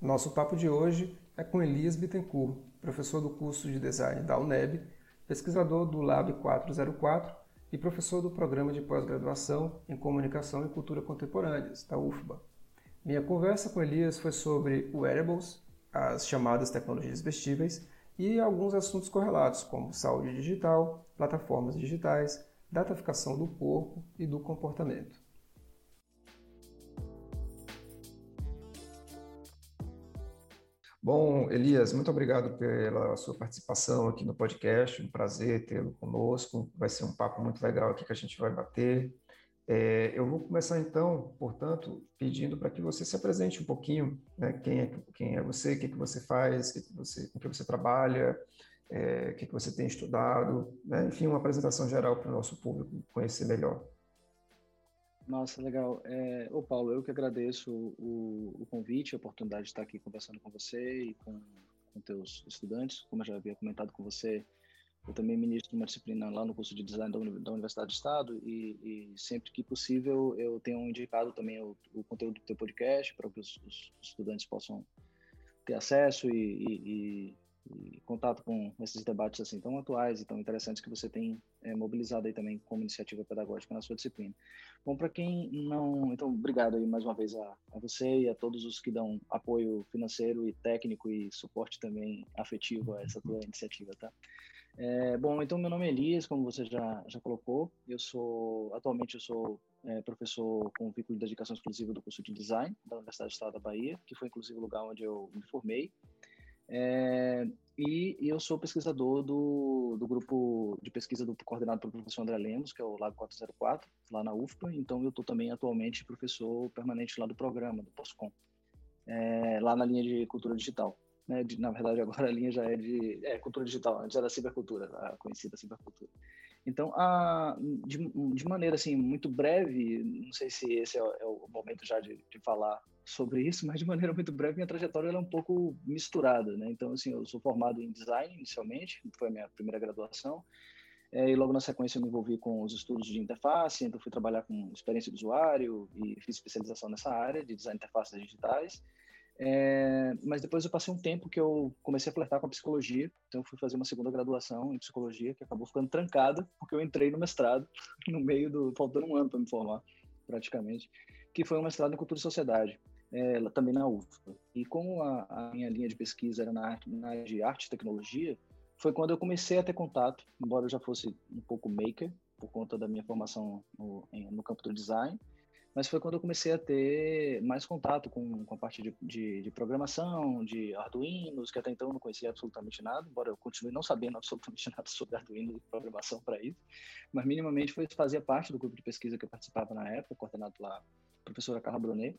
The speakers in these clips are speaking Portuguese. Nosso papo de hoje é com Elias Bittencourt, professor do curso de design da Uneb, pesquisador do Lab 404 e professor do programa de pós-graduação em comunicação e cultura contemporâneas, da UFBA. Minha conversa com Elias foi sobre wearables, as chamadas tecnologias vestíveis, e alguns assuntos correlatos, como saúde digital, plataformas digitais, dataficação do corpo e do comportamento. Bom, Elias, muito obrigado pela sua participação aqui no podcast, um prazer tê-lo conosco, vai ser um papo muito legal aqui que a gente vai bater. Eu vou começar então, portanto, pedindo para que você se apresente um pouquinho, né? Quem é você, o que você faz, com que você trabalha, o que você tem estudado, né? Enfim, uma apresentação geral para o nosso público conhecer melhor. Massa, legal. Ô Paulo, eu que agradeço o convite, a oportunidade de estar aqui conversando com você e com teus estudantes. Como eu já havia comentado com você, eu também ministro uma disciplina lá no curso de design da Universidade do Estado e sempre que possível eu tenho indicado também o conteúdo do teu podcast para que os estudantes possam ter acesso e contato com esses debates assim tão atuais e tão interessantes que você tem mobilizado aí também como iniciativa pedagógica na sua disciplina. Bom, para quem não... Então, obrigado aí mais uma vez a você e a todos os que dão apoio financeiro e técnico e suporte também afetivo a essa tua iniciativa, tá? Bom, então meu nome é Elias, como você já colocou, eu sou professor com vínculo de dedicação exclusiva do curso de Design da Universidade do Estado da Bahia, que foi inclusive o lugar onde eu me formei, e eu sou pesquisador do grupo de pesquisa coordenado pelo professor André Lemos, que é o Lab 404, lá na UFPA, então eu estou também atualmente professor permanente lá do programa, do POSCOM, lá na linha de cultura digital. Na verdade, agora a linha já é de cultura digital, antes era cibercultura, a conhecida cibercultura. Então, de maneira assim, muito breve, não sei se esse é o momento já de falar sobre isso, mas de maneira muito breve, minha trajetória ela é um pouco misturada, né? Então, assim, eu sou formado em design inicialmente, foi a minha primeira graduação, e logo na sequência eu me envolvi com os estudos de interface, então fui trabalhar com experiência do usuário e fiz especialização nessa área de design de interfaces digitais. Mas depois eu passei um tempo que eu comecei a flertar com a psicologia, então eu fui fazer uma segunda graduação em psicologia, que acabou ficando trancada, porque eu entrei no mestrado, faltando um ano para me formar, praticamente, que foi um mestrado em cultura e sociedade, também na UFPA. E como a minha linha de pesquisa era na área de arte e tecnologia, foi quando eu comecei a ter contato, embora eu já fosse um pouco maker, por conta da minha formação no campo do design, mas foi quando eu comecei a ter mais contato com a parte de programação, de Arduinos, que até então eu não conhecia absolutamente nada, embora eu continue não sabendo absolutamente nada sobre Arduino e programação para isso, mas minimamente fazia parte do grupo de pesquisa que eu participava na época, coordenado pela professora Carla Brunet,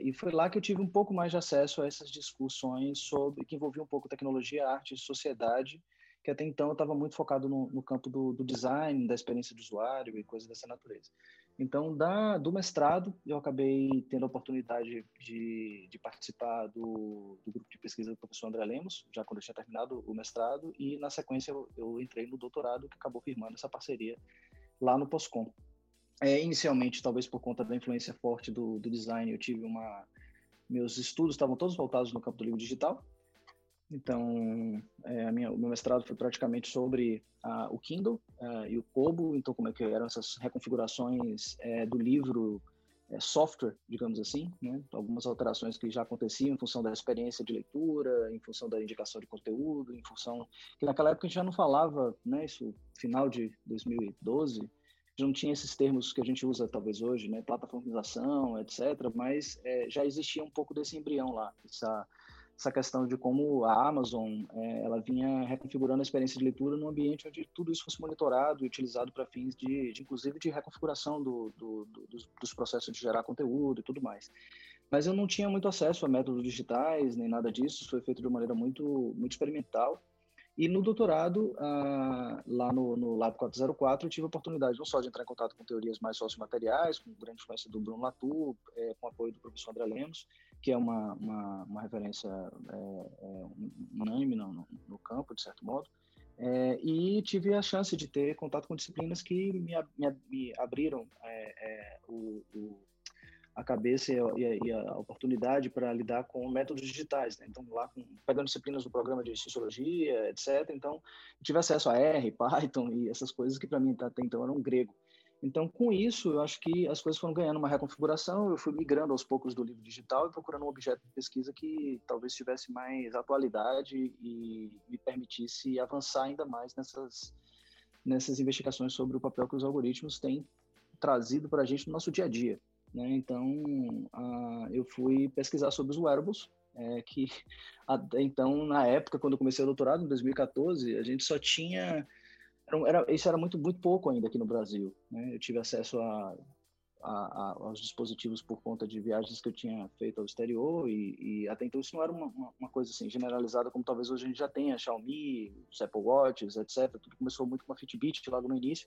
e foi lá que eu tive um pouco mais de acesso a essas discussões que envolviam um pouco tecnologia, arte e sociedade, que até então eu estava muito focado no campo do design, da experiência de usuário e coisas dessa natureza. Então, do mestrado, eu acabei tendo a oportunidade de participar do grupo de pesquisa do professor André Lemos, já quando eu tinha terminado o mestrado, e na sequência eu entrei no doutorado, que acabou firmando essa parceria lá no POSCOM. Inicialmente, talvez por conta da influência forte do design, eu tive meus estudos estavam todos voltados no campo do livro digital. Então, o meu mestrado foi praticamente sobre o Kindle e o Kobo, então como é que eram essas reconfigurações do livro software, digamos assim, né? Algumas alterações que já aconteciam em função da experiência de leitura, em função da indicação de conteúdo, em função... que naquela época a gente já não falava, né, isso final de 2012, não tinha esses termos que a gente usa talvez hoje, né, plataformização, etc., mas já existia um pouco desse embrião lá, essa questão de como a Amazon ela vinha reconfigurando a experiência de leitura num ambiente onde tudo isso fosse monitorado e utilizado para fins inclusive, de reconfiguração dos processos de gerar conteúdo e tudo mais. Mas eu não tinha muito acesso a métodos digitais, nem nada disso, isso foi feito de uma maneira muito, muito experimental. E no doutorado, lá no Lab 404, eu tive a oportunidade não só de entrar em contato com teorias mais sociomateriais, com grande influência do Bruno Latour, com apoio do professor André Lemos, que é uma referência unânime no campo, de certo modo, e tive a chance de ter contato com disciplinas que me abriram a cabeça e a oportunidade para lidar com métodos digitais, né? Então, lá pegando disciplinas do programa de Sociologia, etc. Então, tive acesso a R, Python e essas coisas que, para mim, até então, eram grego. Então, com isso, eu acho que as coisas foram ganhando uma reconfiguração, eu fui migrando aos poucos do livro digital e procurando um objeto de pesquisa que talvez tivesse mais atualidade e me permitisse avançar ainda mais nessas investigações sobre o papel que os algoritmos têm trazido para a gente no nosso dia a dia, né? Então, eu fui pesquisar sobre os wearables, que então, na época, quando eu comecei o doutorado, em 2014, a gente só tinha... isso era muito pouco ainda aqui no Brasil, né? Eu tive acesso aos dispositivos por conta de viagens que eu tinha feito ao exterior e até então isso não era uma coisa assim generalizada como talvez hoje a gente já tenha, Xiaomi, os Apple Watches, etc. Tudo começou muito com a Fitbit logo no início.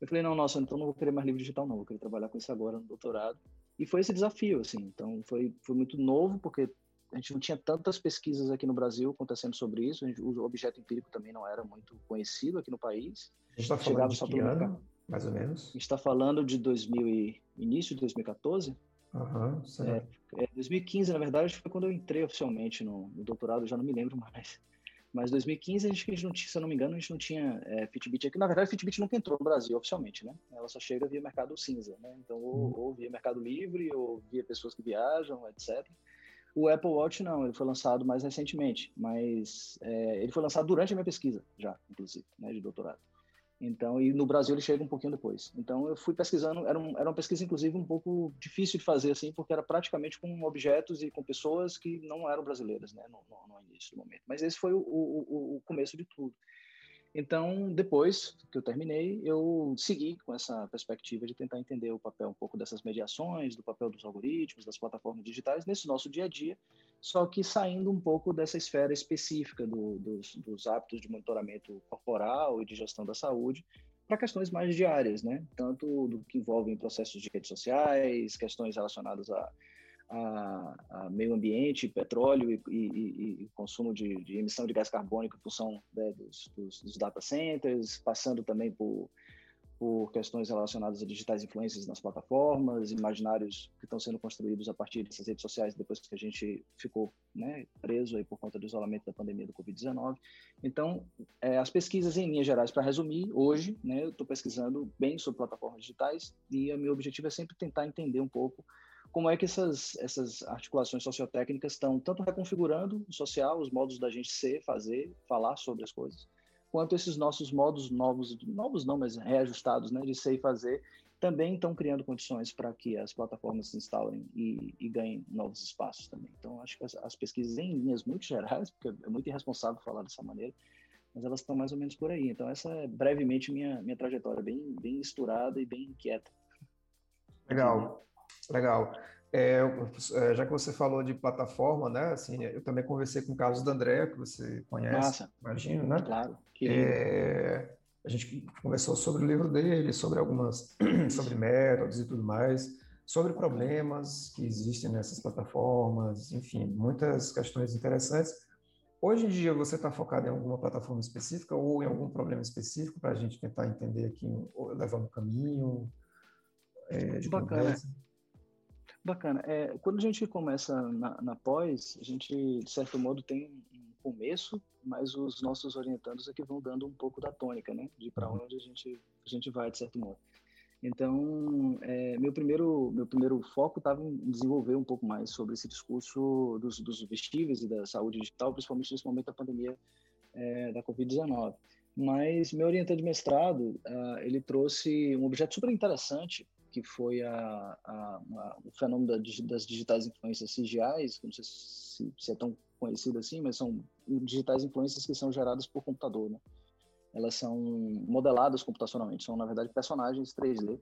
Eu falei, então não vou querer mais livro digital não, vou querer trabalhar com isso agora no doutorado. E foi esse desafio, assim, então foi muito novo porque a gente não tinha tantas pesquisas aqui no Brasil acontecendo sobre isso, o objeto empírico também não era muito conhecido aqui no país. A gente está falando de que ano, mais ou menos? A gente está falando de início de 2014. Aham, certo. 2015, na verdade, foi quando eu entrei oficialmente no doutorado, eu já não me lembro mais. Mas 2015, a gente não tinha, se eu não me engano, a gente não tinha Fitbit aqui. Na verdade, a Fitbit nunca entrou no Brasil oficialmente, né? Ela só chega via mercado cinza, né? Então, ou via mercado livre, ou via pessoas que viajam, etc. O Apple Watch não, ele foi lançado mais recentemente, mas ele foi lançado durante a minha pesquisa já, inclusive, né, de doutorado. Então, e no Brasil ele chega um pouquinho depois. Então eu fui pesquisando, era uma pesquisa inclusive um pouco difícil de fazer assim, porque era praticamente com objetos e com pessoas que não eram brasileiras, né, no início do momento. Mas esse foi o começo de tudo. Então, depois que eu terminei, eu segui com essa perspectiva de tentar entender o papel um pouco dessas mediações, do papel dos algoritmos, das plataformas digitais, nesse nosso dia a dia, só que saindo um pouco dessa esfera específica dos hábitos de monitoramento corporal e de gestão da saúde, para questões mais diárias, né? Tanto do que envolvem processos de redes sociais, questões relacionadas a meio ambiente, petróleo e consumo de emissão de gás carbônico em função, né, dos data centers, passando também por questões relacionadas a digitais influências nas plataformas, imaginários que estão sendo construídos a partir dessas redes sociais depois que a gente ficou, né, preso aí por conta do isolamento da pandemia do Covid-19. Então, as pesquisas em linhas gerais, para resumir, hoje, né, eu estou pesquisando bem sobre plataformas digitais e o meu objetivo é sempre tentar entender um pouco como é que essas articulações sociotécnicas estão tanto reconfigurando o social, os modos da gente ser, fazer, falar sobre as coisas, quanto esses nossos modos novos não, mas reajustados, né, de ser e fazer, também estão criando condições para que as plataformas se instalem e ganhem novos espaços também. Então, acho que as pesquisas em linhas muito gerais, porque é muito irresponsável falar dessa maneira, mas elas estão mais ou menos por aí. Então, essa é brevemente minha trajetória, bem misturada e bem inquieta. Legal. Legal. Já que você falou de plataforma, né? Assim, eu também conversei com o Carlos D'André, que você conhece, imagino, né? Claro. A gente conversou sobre o livro dele, sobre algumas, sobre métodos e tudo mais, sobre problemas que existem nessas plataformas, enfim, muitas questões interessantes. Hoje em dia você está focado em alguma plataforma específica ou em algum problema específico para a gente tentar entender aqui, levar um caminho? Bacana. Quando a gente começa na pós, a gente, de certo modo, tem um começo, mas os nossos orientandos é que vão dando um pouco da tônica, né? De para onde a gente vai, de certo modo. Então, meu primeiro foco estava em desenvolver um pouco mais sobre esse discurso dos vestíveis e da saúde digital, principalmente nesse momento da pandemia da Covid-19. Mas meu orientando de mestrado, ele trouxe um objeto super interessante, que foi o fenômeno das digitais influências CGIs, que não sei se é tão conhecido assim, mas são digitais influências que são geradas por computador, né? Elas são modeladas computacionalmente, são, na verdade, personagens 3D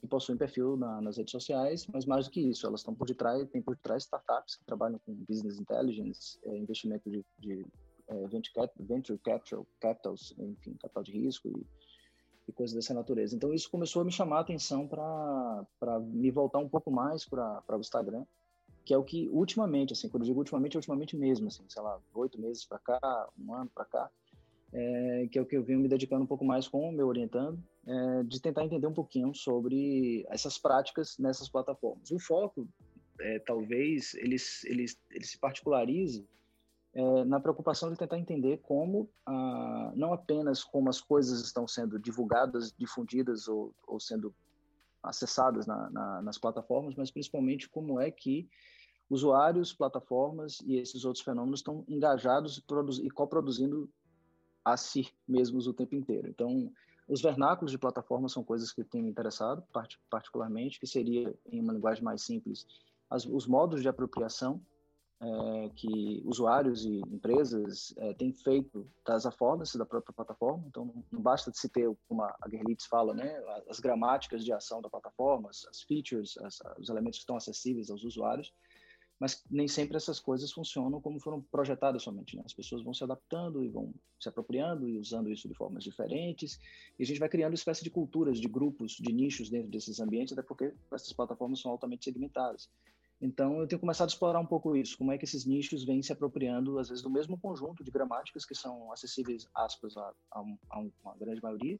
que possuem perfil nas redes sociais, mas mais do que isso, elas estão por detrás, tem por detrás startups que trabalham com business intelligence, investimento de venture capitals, enfim, capital de risco e coisas dessa natureza. Então, isso começou a me chamar a atenção para me voltar um pouco mais para o Instagram, que é o que ultimamente, assim, quando eu digo ultimamente mesmo, assim, sei lá, 8 meses para cá, 1 ano para cá, que é o que eu venho me dedicando um pouco mais com o meu orientando, de tentar entender um pouquinho sobre essas práticas nessas plataformas. O foco, talvez, ele se particularize na preocupação de tentar entender como, não apenas como as coisas estão sendo divulgadas, difundidas ou sendo acessadas nas plataformas, mas principalmente como é que usuários, plataformas e esses outros fenômenos estão engajados e coproduzindo a si mesmos o tempo inteiro. Então, os vernáculos de plataforma são coisas que têm me interessado particularmente, que seria, em uma linguagem mais simples, os modos de apropriação que usuários e empresas têm feito das affordances da própria plataforma. Então, não basta de se ter, como a Gerlitz fala, né, as gramáticas de ação da plataforma, as features, os elementos que estão acessíveis aos usuários, mas nem sempre essas coisas funcionam como foram projetadas somente, né? As pessoas vão se adaptando e vão se apropriando e usando isso de formas diferentes, e a gente vai criando uma espécie de culturas, de grupos, de nichos dentro desses ambientes, até porque essas plataformas são altamente segmentadas. Então, eu tenho começado a explorar um pouco isso, como é que esses nichos vêm se apropriando, às vezes, do mesmo conjunto de gramáticas que são acessíveis, aspas, a uma grande maioria,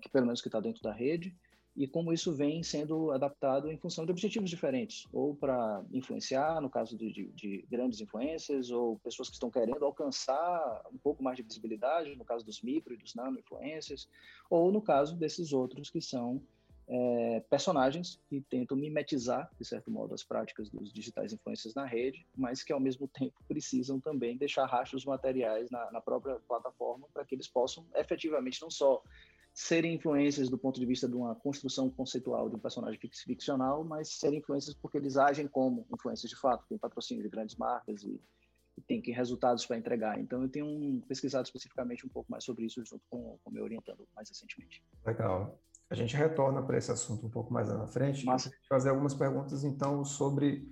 que pelo menos que está dentro da rede, e como isso vem sendo adaptado em função de objetivos diferentes, ou para influenciar, no caso de grandes influencers, ou pessoas que estão querendo alcançar um pouco mais de visibilidade, no caso dos micro e dos nano influencers, ou no caso desses outros que são personagens que tentam mimetizar, de certo modo, as práticas dos digitais influencers na rede, mas que, ao mesmo tempo, precisam também deixar rastros materiais na própria plataforma para que eles possam, efetivamente, não só serem influencers do ponto de vista de uma construção conceitual de um personagem ficcional, mas serem influencers porque eles agem como influencers de fato, têm patrocínio de grandes marcas e têm resultados para entregar. Então, eu tenho pesquisado especificamente um pouco mais sobre isso junto com o meu orientando mais recentemente. Legal. A gente retorna para esse assunto um pouco mais lá na frente. Massa. E fazer algumas perguntas, então, sobre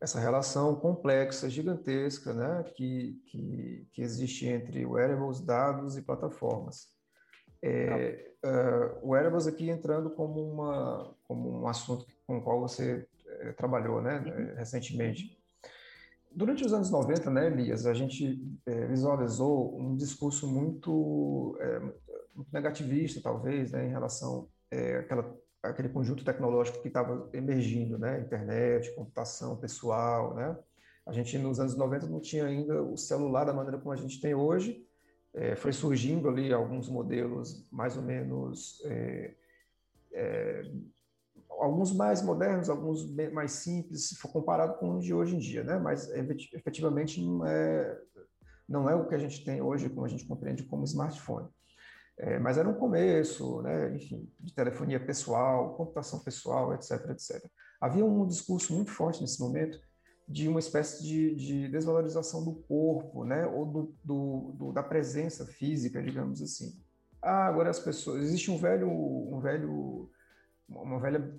essa relação complexa, gigantesca, né, que existe entre wearables, dados e plataformas. Wearables aqui entrando como um assunto com o qual você trabalhou, né, uhum, recentemente. Durante os anos 90, né, Elias, a gente visualizou um discurso muito negativista, talvez, né, em relação àquele conjunto tecnológico que estava emergindo, né, internet, computação pessoal, né. A gente, nos anos 90, não tinha ainda o celular da maneira como a gente tem hoje. Foi surgindo ali alguns modelos mais ou menos, alguns mais modernos, alguns mais simples, se for comparado com os de hoje em dia, né? Mas efetivamente não é o que a gente tem hoje, como a gente compreende como smartphone. Mas era um começo, né? Enfim, de telefonia pessoal, computação pessoal, etc, etc. Havia um discurso muito forte nesse momento de uma espécie de desvalorização do corpo, né? Ou da presença física, digamos assim. Agora as pessoas... Existe uma velha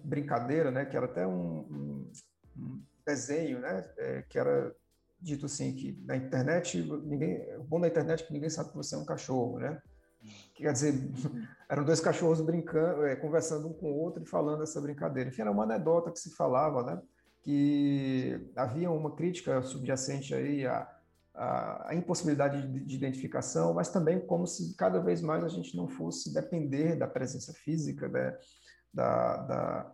brincadeira, né? Que era até um desenho, né? Que era dito assim, que na internet, o bom da internet é que ninguém sabe que você é um cachorro, né? Quer dizer, eram dois cachorros brincando, conversando um com o outro e falando essa brincadeira. Enfim, era uma anedota que se falava, né? Que havia uma crítica subjacente aí à impossibilidade de identificação, mas também como se cada vez mais a gente não fosse depender da presença física, né? da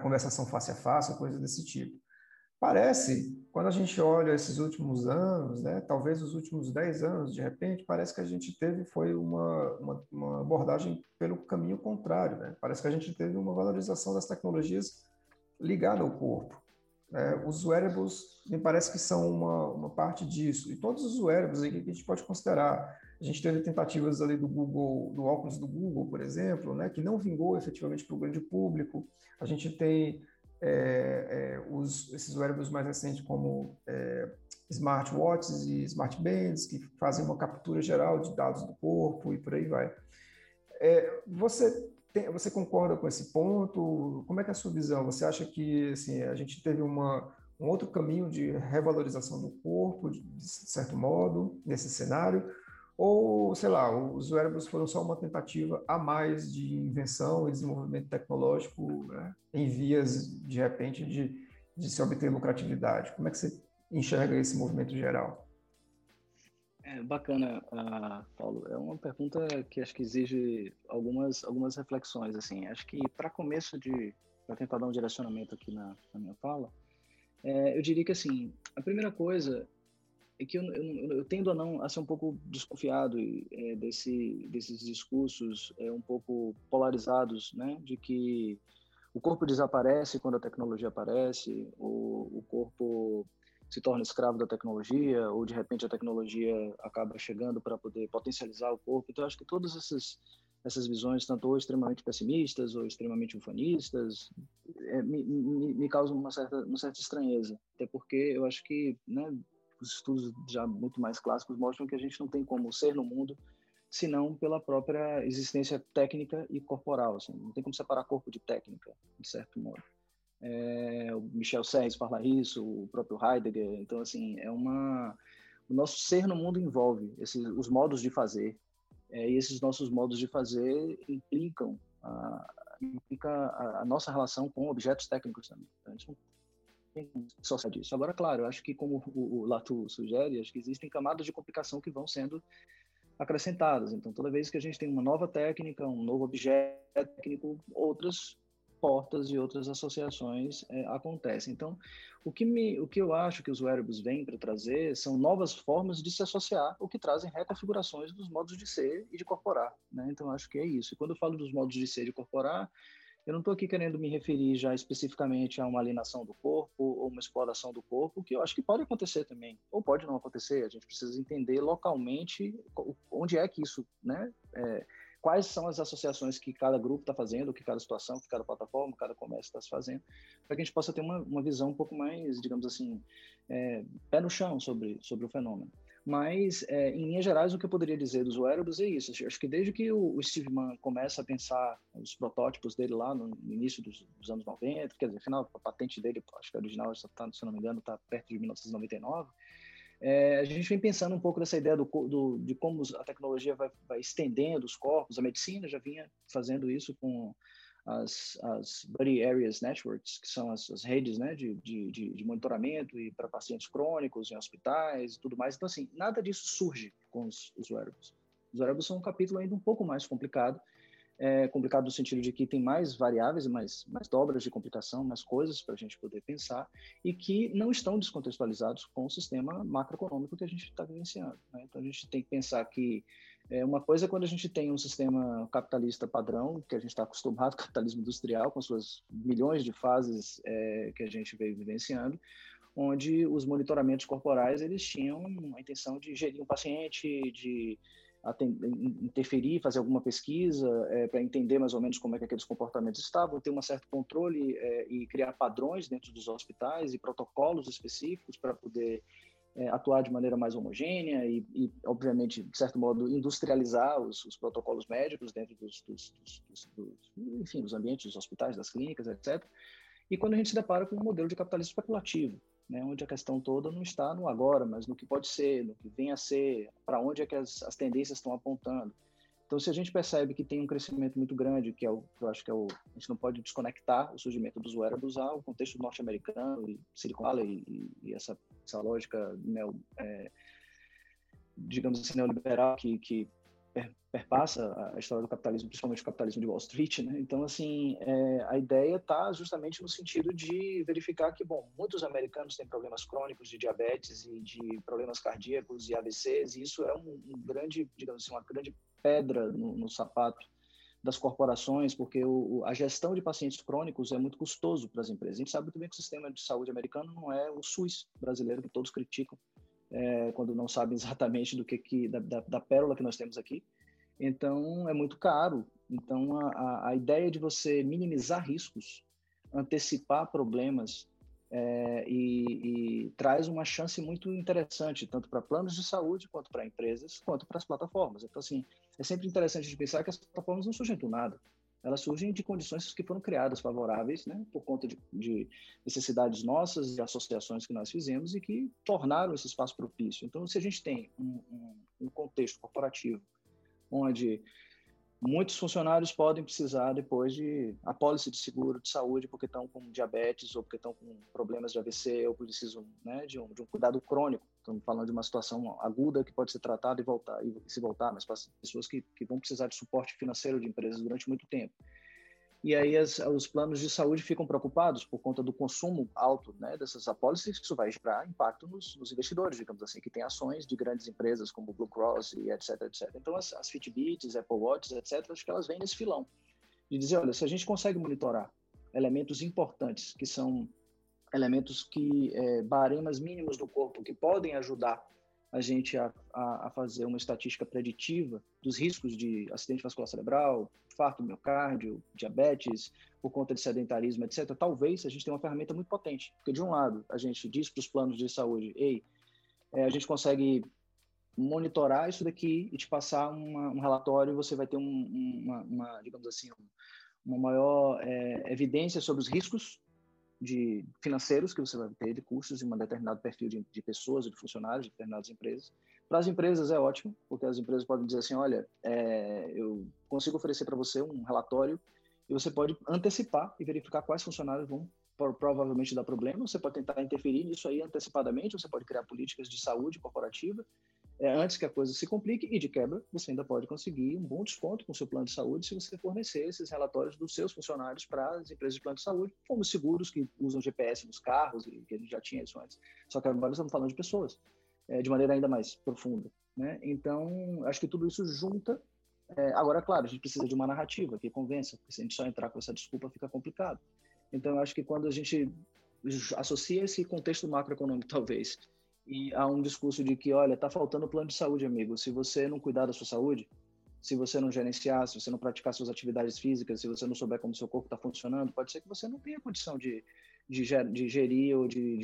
conversação face a face, coisas desse tipo. Parece, quando a gente olha esses últimos anos, né? Talvez os últimos 10 anos, de repente, parece que a gente teve uma abordagem pelo caminho contrário, né? Parece que a gente teve uma valorização das tecnologias ligada ao corpo. Os wearables, me parece que são uma parte disso. E todos os wearables aí que a gente pode considerar. A gente teve tentativas ali do Google, do óculos do Google, por exemplo, né, que não vingou efetivamente para o grande público. A gente tem esses wearables mais recentes como smartwatches e smart bands, que fazem uma captura geral de dados do corpo e por aí vai. Você concorda com esse ponto? Como é que é a sua visão? Você acha que, assim, a gente teve um outro caminho de revalorização do corpo, de certo modo, nesse cenário? Ou, sei lá, os wearables foram só uma tentativa a mais de invenção e desenvolvimento tecnológico, né, em vias, de repente, de se obter lucratividade? Como é que você enxerga esse movimento geral? Bacana, Paulo. É uma pergunta que acho que exige algumas reflexões, assim. Acho que para começo para tentar dar um direcionamento aqui na minha fala, eu diria que, assim, a primeira coisa é que eu tendo a ser um pouco desconfiado desses discursos um pouco polarizados, né, de que o corpo desaparece quando a tecnologia aparece, ou o corpo se torna escravo da tecnologia, ou de repente a tecnologia acaba chegando para poder potencializar o corpo. Então, eu acho que todas essas visões, tanto ou extremamente pessimistas ou extremamente ufanistas, me causam uma certa estranheza. Até porque eu acho que, né, os estudos já muito mais clássicos mostram que a gente não tem como ser no mundo senão pela própria existência técnica e corporal. Assim, não tem como separar corpo de técnica, de certo modo. O Michel Serres fala isso, o próprio Heidegger. Então, assim, o nosso ser no mundo envolve os modos de fazer, e esses nossos modos de fazer implicam a nossa relação com objetos técnicos também. Então, a gente não tem que dissociar disso. Agora, claro, eu acho que, como o Latour sugere, acho que existem camadas de complicação que vão sendo acrescentadas. Então, toda vez que a gente tem uma nova técnica, um novo objeto técnico, outras portas e outras associações acontecem. Então, o que eu acho que os wearables vêm para trazer são novas formas de se associar, o que trazem reconfigurações dos modos de ser e de corporar, né? Então, acho que é isso. E quando eu falo dos modos de ser e de corporar, eu não estou aqui querendo me referir já especificamente a uma alienação do corpo ou uma exploração do corpo, que eu acho que pode acontecer também, ou pode não acontecer. A gente precisa entender localmente onde é que isso, né? Quais são as associações que cada grupo está fazendo, que cada situação, que cada plataforma, cada comércio está se fazendo, para que a gente possa ter uma visão um pouco mais, digamos assim, pé no chão sobre o fenômeno. Mas, em linhas gerais, o que eu poderia dizer dos wearables é isso. Acho que desde que o Steve Mann começa a pensar os protótipos dele lá no início dos anos 90, quer dizer, afinal, a patente dele, acho que a original, se eu não me engano, está perto de 1999, a gente vem pensando um pouco dessa ideia de como a tecnologia vai estendendo os corpos. A medicina já vinha fazendo isso com as Body Areas Networks, que são as redes, né, de monitoramento e para pacientes crônicos em hospitais e tudo mais. Então, assim, nada disso surge com os wearables. Os wearables são um capítulo ainda um pouco mais complicado, complicado no sentido de que tem mais variáveis, mais dobras de complicação, mais coisas para a gente poder pensar, e que não estão descontextualizados com o sistema macroeconômico que a gente está vivenciando, né? Então, a gente tem que pensar que uma coisa é quando a gente tem um sistema capitalista padrão, que a gente está acostumado, capitalismo industrial, com suas milhões de fases que a gente veio vivenciando, onde os monitoramentos corporais eles tinham a intenção de gerir um paciente, de interferir, fazer alguma pesquisa para entender mais ou menos como é que aqueles comportamentos estavam, ter um certo controle e criar padrões dentro dos hospitais e protocolos específicos para poder atuar de maneira mais homogênea e, obviamente, de certo modo, industrializar os protocolos médicos dentro enfim, dos ambientes dos hospitais, das clínicas, etc. E quando a gente se depara com um modelo de capitalismo especulativo, né, onde a questão toda não está no agora, mas no que pode ser, no que vem a ser, para onde é que as tendências estão apontando. Então, se a gente percebe que tem um crescimento muito grande, que eu acho que a gente não pode desconectar o surgimento dos wearables ao contexto norte-americano e Silicon Valley e essa lógica, digamos assim, neoliberal que perpassa a história do capitalismo, principalmente o capitalismo de Wall Street, né? Então, assim, a ideia está justamente no sentido de verificar que, bom, muitos americanos têm problemas crônicos de diabetes e de problemas cardíacos e AVCs, e isso é um grande, digamos assim, uma grande pedra no sapato das corporações, porque a gestão de pacientes crônicos é muito custoso para as empresas. A gente sabe muito bem que o sistema de saúde americano não é o SUS brasileiro, que todos criticam quando não sabem exatamente do que da pérola que nós temos aqui. Então, é muito caro. Então, a ideia de você minimizar riscos, antecipar problemas, e traz uma chance muito interessante, tanto para planos de saúde, quanto para empresas, quanto para as plataformas. Então, assim, é sempre interessante de pensar que as plataformas não surgem do nada. Elas surgem de condições que foram criadas favoráveis, né, por conta de necessidades nossas, de associações que nós fizemos e que tornaram esse espaço propício. Então, se a gente tem um contexto corporativo onde muitos funcionários podem precisar depois de apólice de seguro de saúde porque estão com diabetes ou porque estão com problemas de AVC ou precisam, né, de um cuidado crônico. Estamos falando de uma situação aguda que pode ser tratada e se voltar, mas para pessoas que vão precisar de suporte financeiro de empresas durante muito tempo. E aí os planos de saúde ficam preocupados por conta do consumo alto, né, dessas apólices, que isso vai gerar impacto nos investidores, digamos assim, que tem ações de grandes empresas como Blue Cross e etc. Então as Fitbits, Apple Watch, etc., acho que elas vêm nesse filão de dizer, olha, se a gente consegue monitorar elementos importantes, que são elementos que baremas mínimos do corpo, que podem ajudar a gente a fazer uma estatística preditiva dos riscos de acidente vascular cerebral, infarto do miocárdio, diabetes, por conta de sedentarismo, etc., talvez a gente tenha uma ferramenta muito potente. Porque, de um lado, a gente diz para os planos de saúde, a gente consegue monitorar isso daqui e te passar um relatório e você vai ter digamos assim, uma maior evidência sobre os riscos de financeiros que você vai ter, de custos de um determinado perfil de pessoas, de funcionários de determinadas empresas. Para as empresas é ótimo, porque as empresas podem dizer assim, olha, eu consigo oferecer para você um relatório e você pode antecipar e verificar quais funcionários vão provavelmente dar problema. Você pode tentar interferir nisso aí antecipadamente, você pode criar políticas de saúde corporativa antes que a coisa se complique e, de quebra, você ainda pode conseguir um bom desconto com o seu plano de saúde se você fornecer esses relatórios dos seus funcionários para as empresas de plano de saúde, como os seguros que usam GPS nos carros, que a gente já tinha isso antes. Só que agora estamos falando de pessoas, de maneira ainda mais profunda, né? Então, acho que tudo isso junta. Agora, claro, a gente precisa de uma narrativa que convença, porque se a gente só entrar com essa desculpa fica complicado. Então, acho que quando a gente associa esse contexto macroeconômico, talvez, e há um discurso de que, olha, tá faltando plano de saúde, amigo. Se você não cuidar da sua saúde, se você não gerenciar, se você não praticar suas atividades físicas, se você não souber como seu corpo está funcionando, pode ser que você não tenha condição de gerir ou de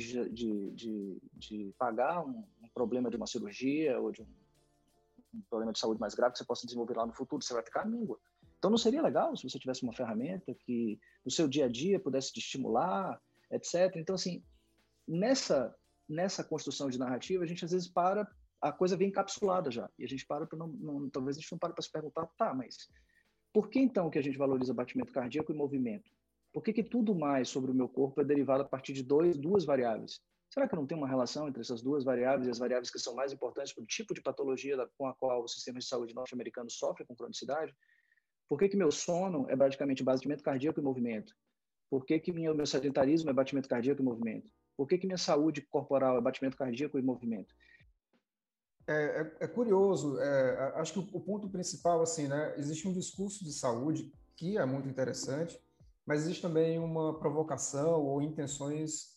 pagar um problema de uma cirurgia ou de um problema de saúde mais grave que você possa desenvolver lá no futuro. Você vai ficar à míngua. Então, não seria legal se você tivesse uma ferramenta que no seu dia a dia pudesse te estimular, etc. Então, assim, nessa construção de narrativa, a gente às vezes para, a coisa vem encapsulada já, e a gente para, talvez a gente não para para se perguntar, tá, mas por que então que a gente valoriza batimento cardíaco e movimento? Por que tudo mais sobre o meu corpo é derivado a partir de duas variáveis? Será que não tem uma relação entre essas duas variáveis e as variáveis que são mais importantes para o tipo de patologia com a qual o sistema de saúde norte-americano sofre com cronicidade? Por que meu sono é praticamente batimento cardíaco e movimento? Por que meu sedentarismo é batimento cardíaco e movimento? Por que minha saúde corporal é batimento cardíaco e movimento? É curioso. Acho que o ponto principal, assim, né? Existe um discurso de saúde que é muito interessante, mas existe também uma provocação ou intenções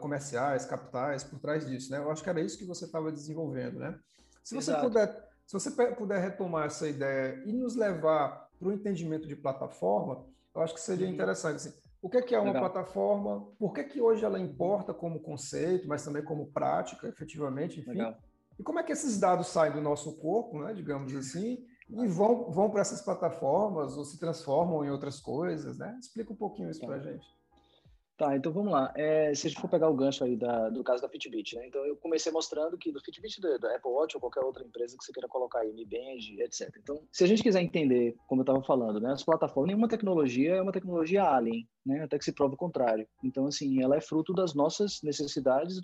comerciais, capitais, por trás disso, né? Eu acho que era isso que você estava desenvolvendo, né? Se você puder retomar essa ideia e nos levar para o entendimento de plataforma, eu acho que seria interessante, assim. O que é uma plataforma? Por que hoje ela importa como conceito, mas também como prática, efetivamente, enfim? Legal. E como é que esses dados saem do nosso corpo, né, digamos assim, e vão para essas plataformas ou se transformam em outras coisas, né? Explica um pouquinho isso para a gente. Tá, então vamos lá. Se a gente for pegar o gancho aí do caso da Fitbit, né? Então eu comecei mostrando que do Fitbit, da Apple Watch ou qualquer outra empresa que você queira colocar aí, Mi Band, etc. Então, se a gente quiser entender, como eu estava falando, né, as plataformas, nenhuma tecnologia é uma tecnologia alien, né? Até que se prova o contrário. Então, assim, ela é fruto das nossas necessidades e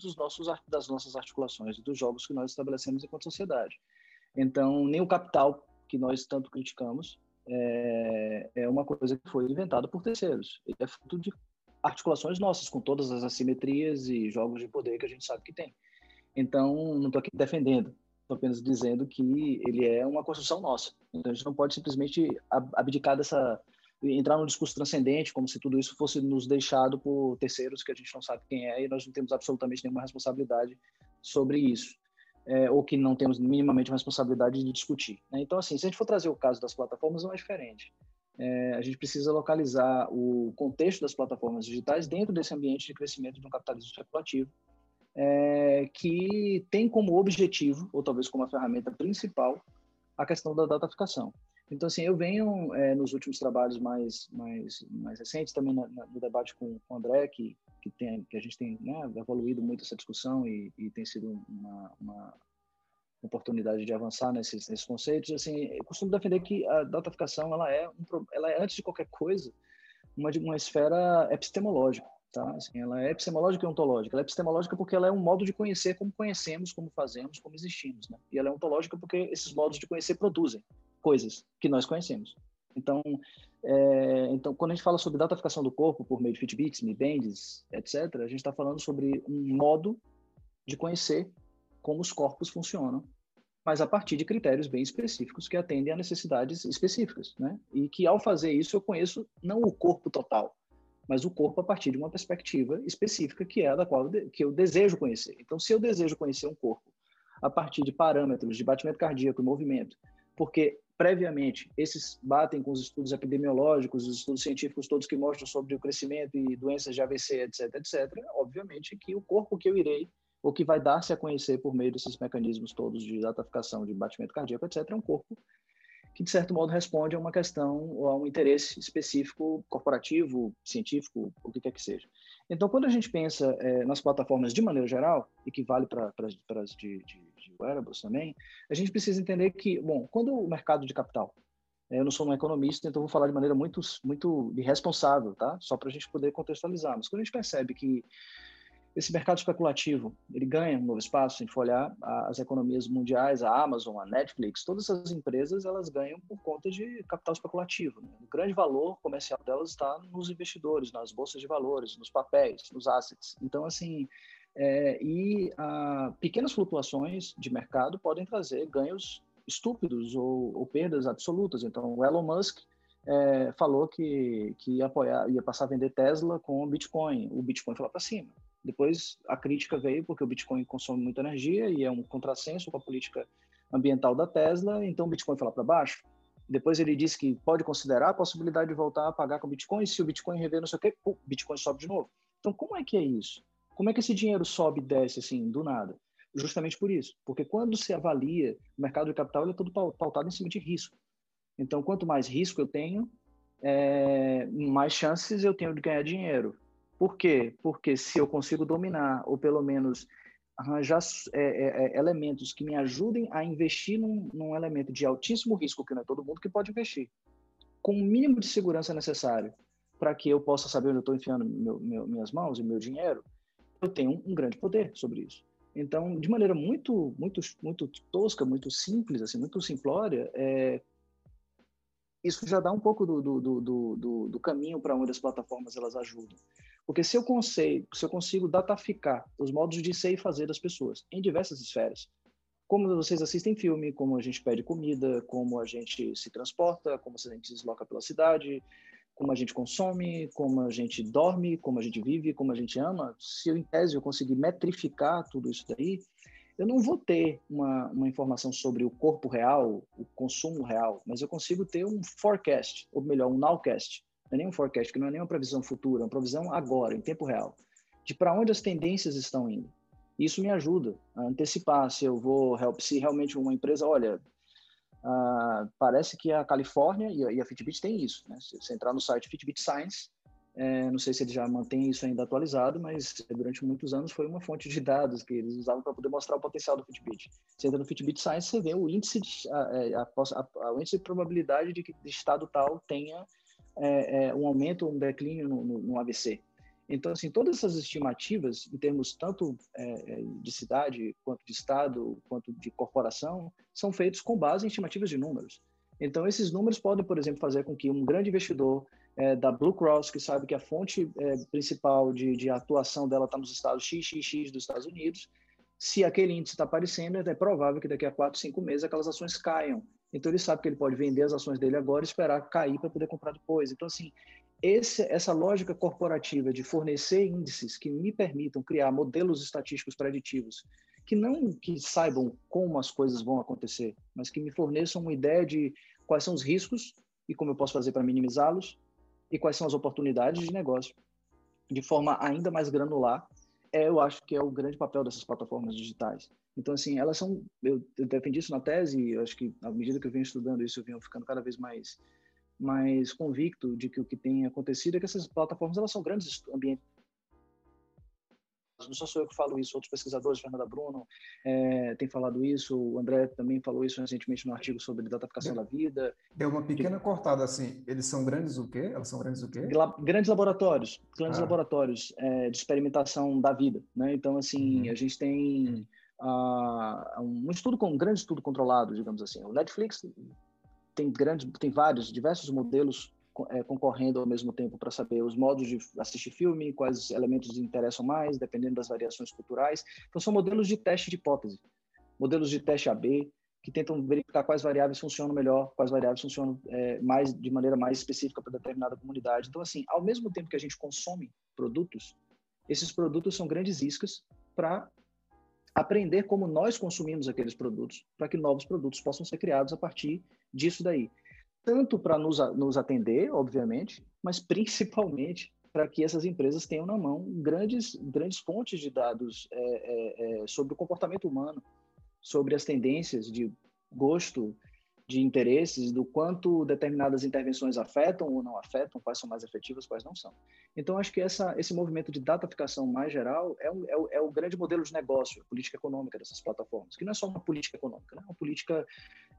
das nossas articulações e dos jogos que nós estabelecemos enquanto sociedade. Então, nem o capital que nós tanto criticamos é uma coisa que foi inventada por terceiros. Ele é fruto de articulações nossas, com todas as assimetrias e jogos de poder que a gente sabe que tem. Então, não estou aqui defendendo, estou apenas dizendo que ele é uma construção nossa. Então, a gente não pode simplesmente abdicar entrar num discurso transcendente, como se tudo isso fosse nos deixado por terceiros que a gente não sabe quem é e nós não temos absolutamente nenhuma responsabilidade sobre isso, ou que não temos minimamente uma responsabilidade de discutir, né? Então, assim, se a gente for trazer o caso das plataformas, não é diferente. A gente precisa localizar o contexto das plataformas digitais dentro desse ambiente de crescimento de um capitalismo especulativo, que tem como objetivo, ou talvez como a ferramenta principal, a questão da dataficação. Então, assim, eu venho nos últimos trabalhos mais recentes, também no debate com o André, que a gente tem, né, evoluído muito essa discussão e tem sido uma oportunidade de avançar nesses conceitos. Assim, eu costumo defender que a dataficação ela é, antes de qualquer coisa, uma esfera epistemológica. Tá? Assim, ela é epistemológica e ontológica. Ela é epistemológica porque ela é um modo de conhecer como conhecemos, como fazemos, como existimos. Né? E ela é ontológica porque esses modos de conhecer produzem coisas que nós conhecemos. Então, quando a gente fala sobre dataficação do corpo por meio de Fitbits, Mi Bands, etc., a gente está falando sobre um modo de conhecer como os corpos funcionam, mas a partir de critérios bem específicos que atendem a necessidades específicas, né? E que, ao fazer isso, eu conheço não o corpo total, mas o corpo a partir de uma perspectiva específica que é a da qual que eu desejo conhecer. Então, se eu desejo conhecer um corpo a partir de parâmetros de batimento cardíaco e movimento, porque, previamente, esses batem com os estudos epidemiológicos, os estudos científicos todos que mostram sobre o crescimento e doenças de AVC, etc., etc., obviamente que o corpo que eu irei, ou que vai dar-se a conhecer por meio desses mecanismos todos de dataficação, de batimento cardíaco, etc., é um corpo que, de certo modo, responde a uma questão ou a um interesse específico, corporativo, científico, o que quer que seja. Então, quando a gente pensa nas plataformas de maneira geral, e que vale para as de wearables também, a gente precisa entender que, bom, quando o mercado de capital, eu não sou um economista, então vou falar de maneira muito, muito irresponsável, tá? Só para a gente poder contextualizar, mas quando a gente percebe que esse mercado especulativo, ele ganha um novo espaço, se a gente for olhar as economias mundiais, a Amazon, a Netflix, todas essas empresas, elas ganham por conta de capital especulativo. Né? O grande valor comercial delas está nos investidores, nas bolsas de valores, nos papéis, nos assets. Então, assim, pequenas flutuações de mercado podem trazer ganhos estúpidos ou perdas absolutas. Então, o Elon Musk, falou que ia passar a vender Tesla com Bitcoin. O Bitcoin foi lá para cima. Depois a crítica veio porque o Bitcoin consome muita energia e é um contrassenso com a política ambiental da Tesla, então o Bitcoin foi lá para baixo. Depois ele disse que pode considerar a possibilidade de voltar a pagar com o Bitcoin, se o Bitcoin rever não sei o quê, o Bitcoin sobe de novo. Então como é que é isso? Como é que esse dinheiro sobe e desce assim, do nada? Justamente por isso, porque quando se avalia o mercado de capital, ele é todo pautado em cima de risco. Então quanto mais risco eu tenho, mais chances eu tenho de ganhar dinheiro. Por quê? Porque se eu consigo dominar, ou pelo menos arranjar elementos que me ajudem a investir num elemento de altíssimo risco, que não é todo mundo que pode investir, com o mínimo de segurança necessário para que eu possa saber onde eu estou enfiando minhas mãos e meu dinheiro, eu tenho um grande poder sobre isso. Então, de maneira muito, muito, muito tosca, muito simples, assim, muito simplória, isso já dá um pouco do caminho para onde as plataformas elas ajudam. Porque se eu consigo dataficar os modos de ser e fazer das pessoas em diversas esferas, como vocês assistem filme, como a gente pede comida, como a gente se transporta, como a gente se desloca pela cidade, como a gente consome, como a gente dorme, como a gente vive, como a gente ama, se eu, em tese, eu conseguir metrificar tudo isso daí, eu não vou ter uma informação sobre o corpo real, o consumo real, mas eu consigo ter um forecast, ou melhor, um nowcast. Não é nem um forecast, que não é nem uma previsão futura, é uma previsão agora, em tempo real, de para onde as tendências estão indo. Isso me ajuda a antecipar se realmente uma empresa, olha, parece que a Califórnia, e a Fitbit tem isso, né? Se você entrar no site Fitbit Science, não sei se ele já mantém isso ainda atualizado, mas durante muitos anos foi uma fonte de dados que eles usavam para poder mostrar o potencial do Fitbit. Você entra no Fitbit Science, você vê o índice de probabilidade de que o estado tal tenha um aumento ou um declínio no AVC. Então, assim, todas essas estimativas, em termos tanto de cidade, quanto de estado, quanto de corporação, são feitos com base em estimativas de números. Então, esses números podem, por exemplo, fazer com que um grande investidor da Blue Cross, que sabe que a fonte principal de atuação dela está nos estados XXX dos Estados Unidos, se aquele índice está aparecendo, é provável que daqui a 4, 5 meses aquelas ações caiam. Então, ele sabe que ele pode vender as ações dele agora e esperar cair para poder comprar depois. Então, assim, essa lógica corporativa de fornecer índices que me permitam criar modelos estatísticos preditivos, que não que saibam como as coisas vão acontecer, mas que me forneçam uma ideia de quais são os riscos e como eu posso fazer para minimizá-los, e quais são as oportunidades de negócio, de forma ainda mais granular, eu acho que é o grande papel dessas plataformas digitais. Então, assim, elas são... Eu defendi isso na tese, e eu acho que, à medida que eu venho estudando isso, eu venho ficando cada vez mais convicto de que o que tem acontecido é que essas plataformas, elas são grandes ambientes não sou eu que falo isso, outros pesquisadores, Fernanda Bruno tem falado isso, o André também falou isso recentemente no artigo sobre dataficação da vida. Deu uma pequena cortada assim, eles são grandes o quê? Elas são grandes o quê? Grandes laboratórios de experimentação da vida, né? Então, assim, a gente tem um grande estudo controlado, digamos assim. O Netflix tem vários, diversos modelos concorrendo ao mesmo tempo para saber os modos de assistir filme, quais elementos interessam mais, dependendo das variações culturais. Então, são modelos de teste de hipótese, modelos de teste AB, que tentam verificar quais variáveis funcionam melhor, quais variáveis funcionam de maneira mais específica para determinada comunidade. Então, assim, ao mesmo tempo que a gente consome produtos, esses produtos são grandes iscas para aprender como nós consumimos aqueles produtos, para que novos produtos possam ser criados a partir disso daí. Tanto para nos atender, obviamente, mas principalmente para que essas empresas tenham na mão grandes fontes de dados sobre o comportamento humano, sobre as tendências de gosto, de interesses, do quanto determinadas intervenções afetam ou não afetam, quais são mais efetivas, quais não são. Então, acho que esse movimento de dataficação mais geral é o grande modelo de negócio, a política econômica dessas plataformas, que não é só uma política econômica, né? É uma política,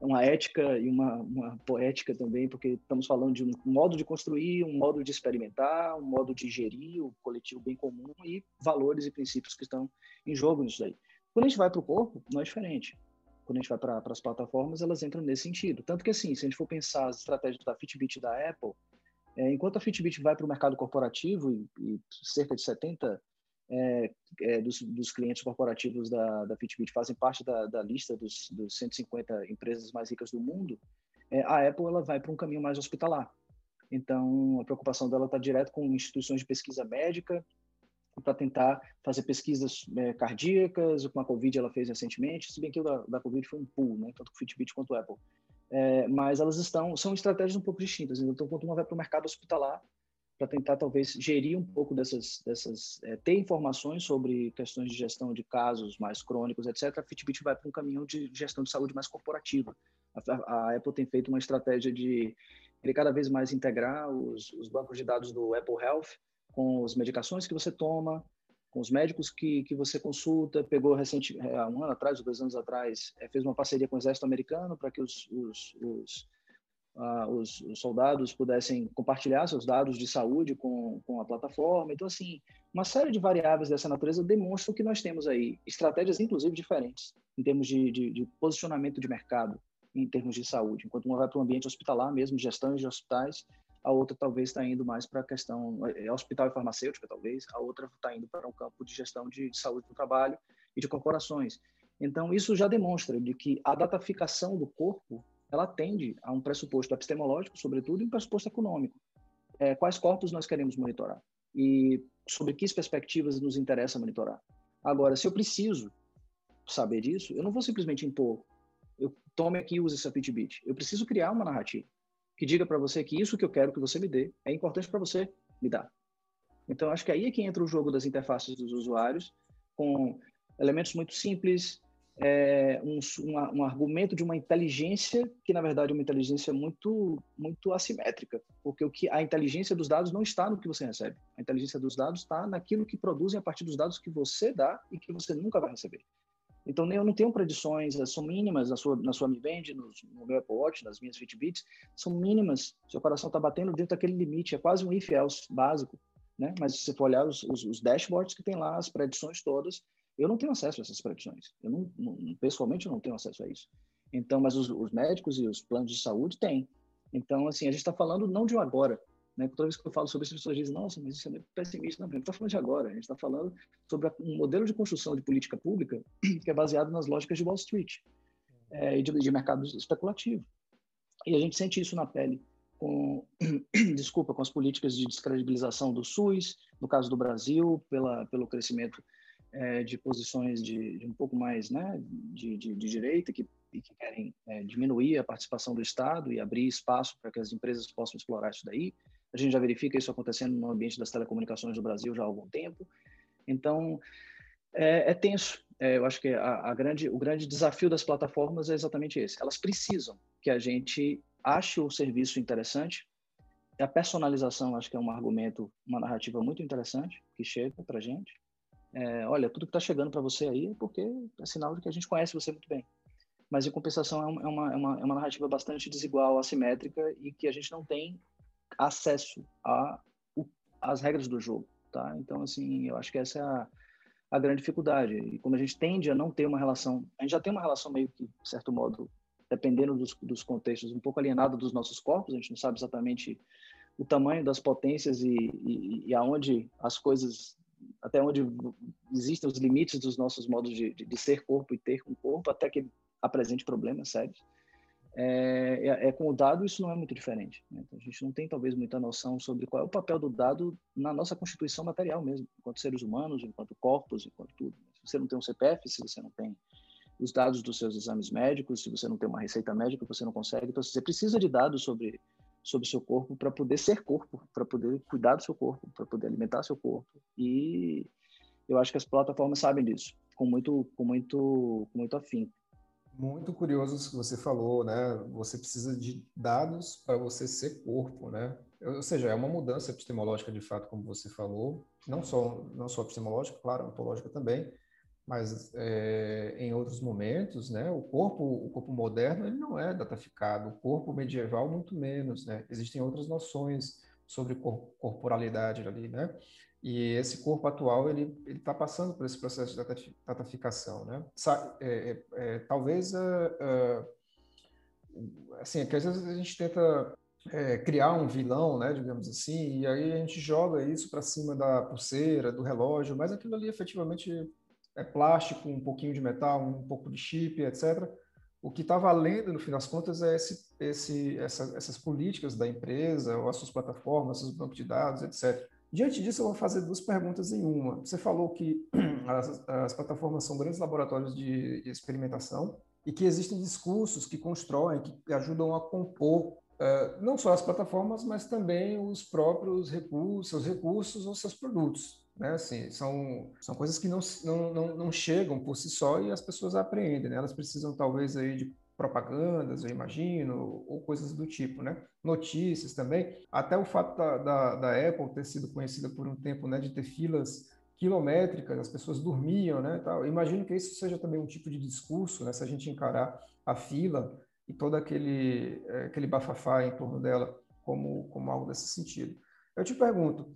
uma ética e uma poética também, porque estamos falando de um modo de construir, um modo de experimentar, um modo de gerir o coletivo bem comum e valores e princípios que estão em jogo nisso daí. Quando a gente vai para o corpo, não é diferente. Quando a gente vai para as plataformas, elas entram nesse sentido. Tanto que, assim, se a gente for pensar as estratégias da Fitbit e da Apple, enquanto a Fitbit vai para o mercado corporativo e cerca de 70% dos clientes corporativos da Fitbit fazem parte da lista dos 150 empresas mais ricas do mundo, a Apple ela vai para um caminho mais hospitalar. Então, a preocupação dela está direto com instituições de pesquisa médica, para tentar fazer pesquisas cardíacas, com a Covid ela fez recentemente, se bem que o da Covid foi um pool, né? Tanto o Fitbit quanto o Apple. Mas elas são estratégias um pouco distintas. Então, quando uma vai para o mercado hospitalar, para tentar talvez gerir um pouco ter informações sobre questões de gestão de casos mais crônicos, etc., a Fitbit vai para um caminho de gestão de saúde mais corporativa. A Apple tem feito uma estratégia de cada vez mais integrar os bancos de dados do Apple Health com as medicações que você toma, com os médicos que você consulta. Pegou há um ano atrás, 2 anos atrás, fez uma parceria com o exército americano para que os soldados pudessem compartilhar seus dados de saúde com a plataforma. Então, assim, uma série de variáveis dessa natureza demonstram que nós temos aí estratégias, inclusive, diferentes em termos de posicionamento de mercado, em termos de saúde. Enquanto uma vai para o ambiente hospitalar mesmo, gestão de hospitais, a outra talvez está indo mais para a questão hospital e farmacêutica, talvez, a outra está indo para um campo de gestão de saúde do trabalho e de corporações. Então, isso já demonstra de que a dataficação do corpo, ela atende a um pressuposto epistemológico, sobretudo, e um pressuposto econômico. Quais corpos nós queremos monitorar? E sobre que perspectivas nos interessa monitorar? Agora, se eu preciso saber disso, eu não vou simplesmente impor, eu tome aqui e use essa Fitbit. Eu preciso criar uma narrativa que diga para você que isso que eu quero que você me dê é importante para você me dar. Então, acho que aí é que entra o jogo das interfaces dos usuários, com elementos muito simples, um argumento de uma inteligência que, na verdade, é uma inteligência muito, muito assimétrica, porque a inteligência dos dados não está no que você recebe. A inteligência dos dados está naquilo que produzem a partir dos dados que você dá e que você nunca vai receber. Então, eu não tenho predições, elas são mínimas na sua Mi Band, no meu Apple Watch, nas minhas Fitbits, são mínimas. Seu coração está batendo dentro daquele limite, é quase um if-else básico, né? Mas se você for olhar os dashboards que tem lá, as predições todas, eu não tenho acesso a essas predições. Eu não, pessoalmente, eu não tenho acesso a isso. Então, mas os médicos e os planos de saúde têm. Então, assim, a gente está falando não de um agora, né? Toda vez que eu falo sobre isso, as pessoas dizem, nossa, mas isso é meio pessimista. Não, a gente está falando de agora, a gente está falando sobre um modelo de construção de política pública que é baseado nas lógicas de Wall Street e de mercado especulativo. E a gente sente isso na pele com as políticas de descredibilização do SUS, no caso do Brasil, pelo crescimento de posições de um pouco mais, né, de direita, que querem diminuir a participação do Estado e abrir espaço para que as empresas possam explorar isso daí. A gente já verifica isso acontecendo no ambiente das telecomunicações do Brasil já há algum tempo. Então, é tenso. Eu acho que o grande desafio das plataformas é exatamente esse. Elas precisam que a gente ache o serviço interessante. A personalização, acho que é um argumento, uma narrativa muito interessante que chega para a gente. olha, tudo que está chegando para você aí é porque é sinal de que a gente conhece você muito bem. Mas, em compensação, é uma narrativa bastante desigual, assimétrica, e que a gente não tem acesso às regras do jogo, tá? Então, assim, eu acho que essa é a grande dificuldade. E como a gente tende a não ter uma relação... A gente já tem uma relação meio que, de certo modo, dependendo dos contextos, um pouco alienada dos nossos corpos. A gente não sabe exatamente o tamanho das potências e aonde as coisas... Até onde existem os limites dos nossos modos de ser corpo e ter com corpo, até que apresente problemas sérios. Com o dado isso não é muito diferente, né? Então, a gente não tem talvez muita noção sobre qual é o papel do dado na nossa constituição material mesmo, enquanto seres humanos, enquanto corpos, enquanto tudo. Se você não tem um CPF, se você não tem os dados dos seus exames médicos, se você não tem uma receita médica, você não consegue. Então, você precisa de dados sobre seu corpo para poder ser corpo, para poder cuidar do seu corpo, para poder alimentar seu corpo. E eu acho que as plataformas sabem disso, com muito afinco. Muito curioso isso que você falou, né? Você precisa de dados para você ser corpo, né? Ou seja, é uma mudança epistemológica, de fato, como você falou. Não só epistemológica, claro, ontológica também, mas em outros momentos, né? O corpo moderno, ele não é dataficado. O corpo medieval, muito menos, né? Existem outras noções sobre corporalidade ali, né? E esse corpo atual, ele está passando por esse processo de dataficação, né? Talvez, assim, que às vezes a gente tenta criar um vilão, né, digamos assim, e aí a gente joga isso para cima da pulseira, do relógio, mas aquilo ali efetivamente é plástico, um pouquinho de metal, um pouco de chip, etc. O que está valendo, no fim das contas, é essas políticas da empresa, ou as suas plataformas, seus bancos de dados, etc. Diante disso, eu vou fazer duas perguntas em uma. Você falou que as plataformas são grandes laboratórios de experimentação e que existem discursos que constroem, que ajudam a compor não só as plataformas, mas também os próprios recursos, seus recursos ou seus produtos, né? Assim, são coisas que não chegam por si só e as pessoas apreendem, né? Elas precisam, talvez, aí de propagandas, eu imagino, ou coisas do tipo, né? Notícias também. Até o fato da Apple ter sido conhecida por um tempo, né, de ter filas quilométricas, as pessoas dormiam, né? Tal. Eu imagino que isso seja também um tipo de discurso, né? Se a gente encarar a fila e todo aquele bafafá em torno dela como algo desse sentido. Eu te pergunto,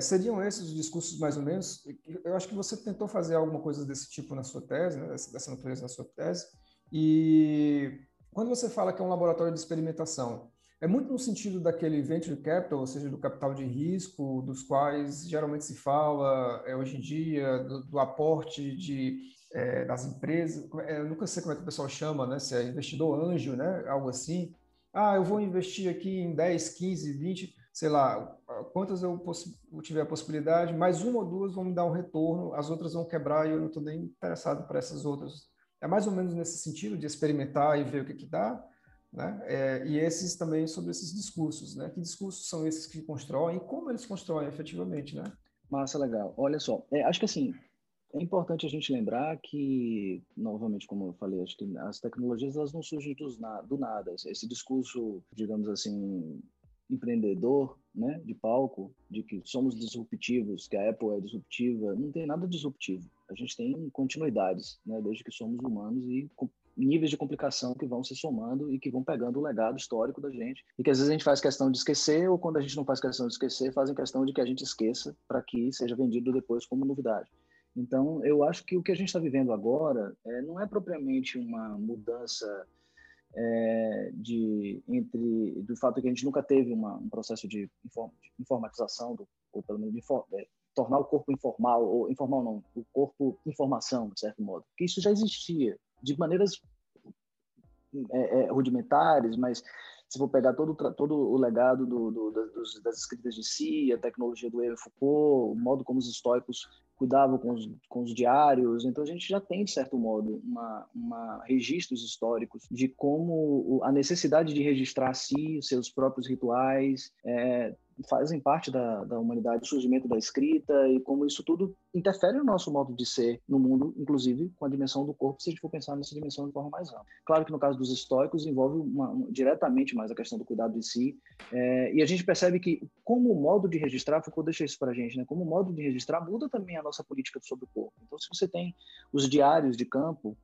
seriam esses os discursos mais ou menos? Eu acho que você tentou fazer alguma coisa desse tipo na sua tese, né? Dessa natureza na sua tese. E quando você fala que é um laboratório de experimentação, é muito no sentido daquele venture capital, ou seja, do capital de risco, dos quais geralmente se fala hoje em dia, do aporte das empresas. Eu nunca sei como é que o pessoal chama, né? Se é investidor anjo, né? Algo assim. Ah, eu vou investir aqui em 10, 15, 20, sei lá, quantas eu tiver a possibilidade, mais uma ou duas vão me dar um retorno, as outras vão quebrar e eu não estou nem interessado por essas outras. É mais ou menos nesse sentido de experimentar e ver o que dá, né? E esses também sobre esses discursos, né? Que discursos são esses que constroem e como eles constroem efetivamente, né? Massa, legal. Olha só, acho que assim, é importante a gente lembrar que, novamente, como eu falei, acho que as tecnologias elas não surgem do nada. Esse discurso, digamos assim, empreendedor, né, de palco, de que somos disruptivos, que a Apple é disruptiva, não tem nada disruptivo. A gente tem continuidades, né, desde que somos humanos e níveis de complicação que vão se somando e que vão pegando o legado histórico da gente e que às vezes a gente faz questão de esquecer, ou quando a gente não faz questão de esquecer, fazem questão de que a gente esqueça para que seja vendido depois como novidade. Então, eu acho que o que a gente está vivendo agora não é propriamente uma mudança do fato que a gente nunca teve um processo de informatização, ou pelo menos tornar o corpo informal, ou informal não, o corpo informação, de certo modo. Porque isso já existia, de maneiras rudimentares, mas se for pegar todo o legado das escritas de si, a tecnologia do Foucault, o modo como os estoicos cuidavam com os diários, então a gente já tem, de certo modo, registros históricos de como a necessidade de registrar si, seus próprios rituais, fazem parte da humanidade, o surgimento da escrita e como isso tudo interfere no nosso modo de ser no mundo, inclusive com a dimensão do corpo, se a gente for pensar nessa dimensão de forma mais ampla. Claro que no caso dos estoicos envolve diretamente mais a questão do cuidado de si, e a gente percebe que como o modo de registrar, Foucault deixa isso pra gente, né? Como o modo de registrar muda também a nossa política sobre o corpo. Então se você tem os diários de campo,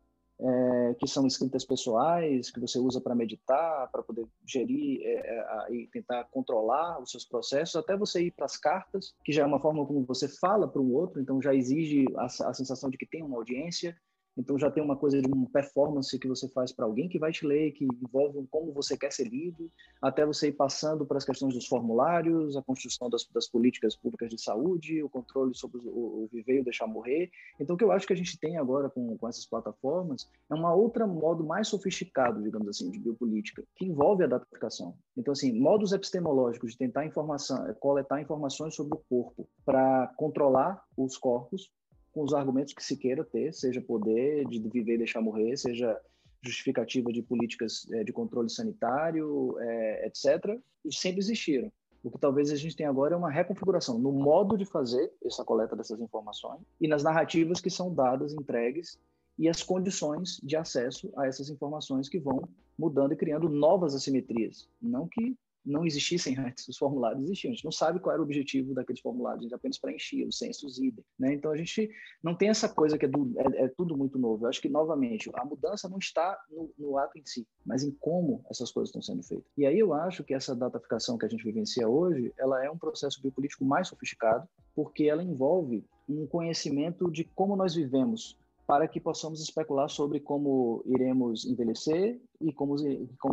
que são escritas pessoais, que você usa para meditar, para poder gerir e tentar controlar os seus processos, até você ir para as cartas, que já é uma forma como você fala para o outro, então já exige a sensação de que tem uma audiência, então já tem uma coisa de uma performance que você faz para alguém que vai te ler, que envolve como você quer ser lido, até você ir passando para as questões dos formulários, a construção das políticas públicas de saúde, o controle sobre o viver e o deixar morrer. Então o que eu acho que a gente tem agora com essas plataformas é um outro modo mais sofisticado, digamos assim, de biopolítica, que envolve a datificação. Então assim, modos epistemológicos de tentar coletar informações sobre o corpo para controlar os corpos, com os argumentos que se queira ter, seja poder de viver e deixar morrer, seja justificativa de políticas de controle sanitário, etc., e sempre existiram. O que talvez a gente tenha agora é uma reconfiguração no modo de fazer essa coleta dessas informações e nas narrativas que são dadas, entregues, e as condições de acesso a essas informações que vão mudando e criando novas assimetrias. Não que não existissem antes, os formulários existiam. A gente não sabe qual era o objetivo daqueles formulários, a gente apenas preenchia os censos idem, né? Então a gente não tem essa coisa que é tudo muito novo. Eu acho que, novamente, a mudança não está no ato em si, mas em como essas coisas estão sendo feitas. E aí eu acho que essa dataficação que a gente vivencia hoje, ela é um processo biopolítico mais sofisticado, porque ela envolve um conhecimento de como nós vivemos, para que possamos especular sobre como iremos envelhecer e como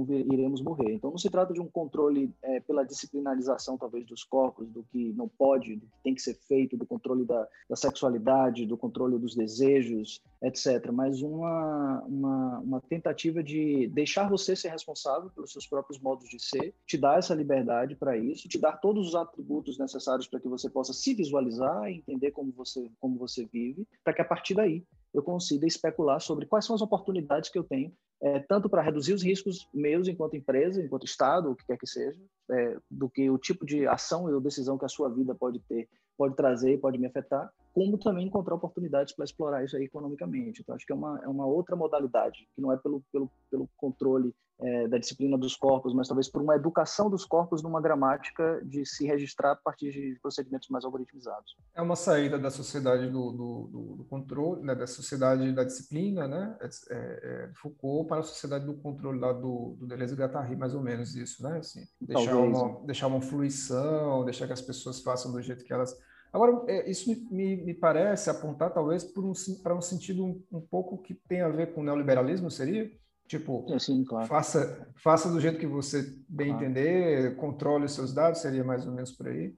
iremos morrer. Então, não se trata de um controle pela disciplinarização, talvez, dos corpos, do que não pode, do que tem que ser feito, do controle da sexualidade, do controle dos desejos, etc. Mas uma tentativa de deixar você ser responsável pelos seus próprios modos de ser, te dar essa liberdade para isso, te dar todos os atributos necessários para que você possa se visualizar e entender como você vive, para que, a partir daí, eu consigo especular sobre quais são as oportunidades que eu tenho, tanto para reduzir os riscos meus enquanto empresa, enquanto Estado, o que quer que seja, do que o tipo de ação ou decisão que a sua vida pode ter, pode trazer e pode me afetar, como também encontrar oportunidades para explorar isso aí economicamente. Então, acho que é uma outra modalidade, que não é pelo controle da disciplina dos corpos, mas talvez por uma educação dos corpos numa gramática de se registrar a partir de procedimentos mais algoritmizados. É uma saída da sociedade do controle, né, da sociedade da disciplina, né, Foucault, para a sociedade do controle lá do Deleuze e Guattari, mais ou menos isso, né, assim, deixar uma fluição, deixar que as pessoas façam do jeito que elas... Agora, isso me parece apontar, talvez, para um sentido um pouco que tem a ver com o neoliberalismo, seria? Tipo, sim, claro. Faça do jeito que você bem entender, controle os seus dados, seria mais ou menos por aí?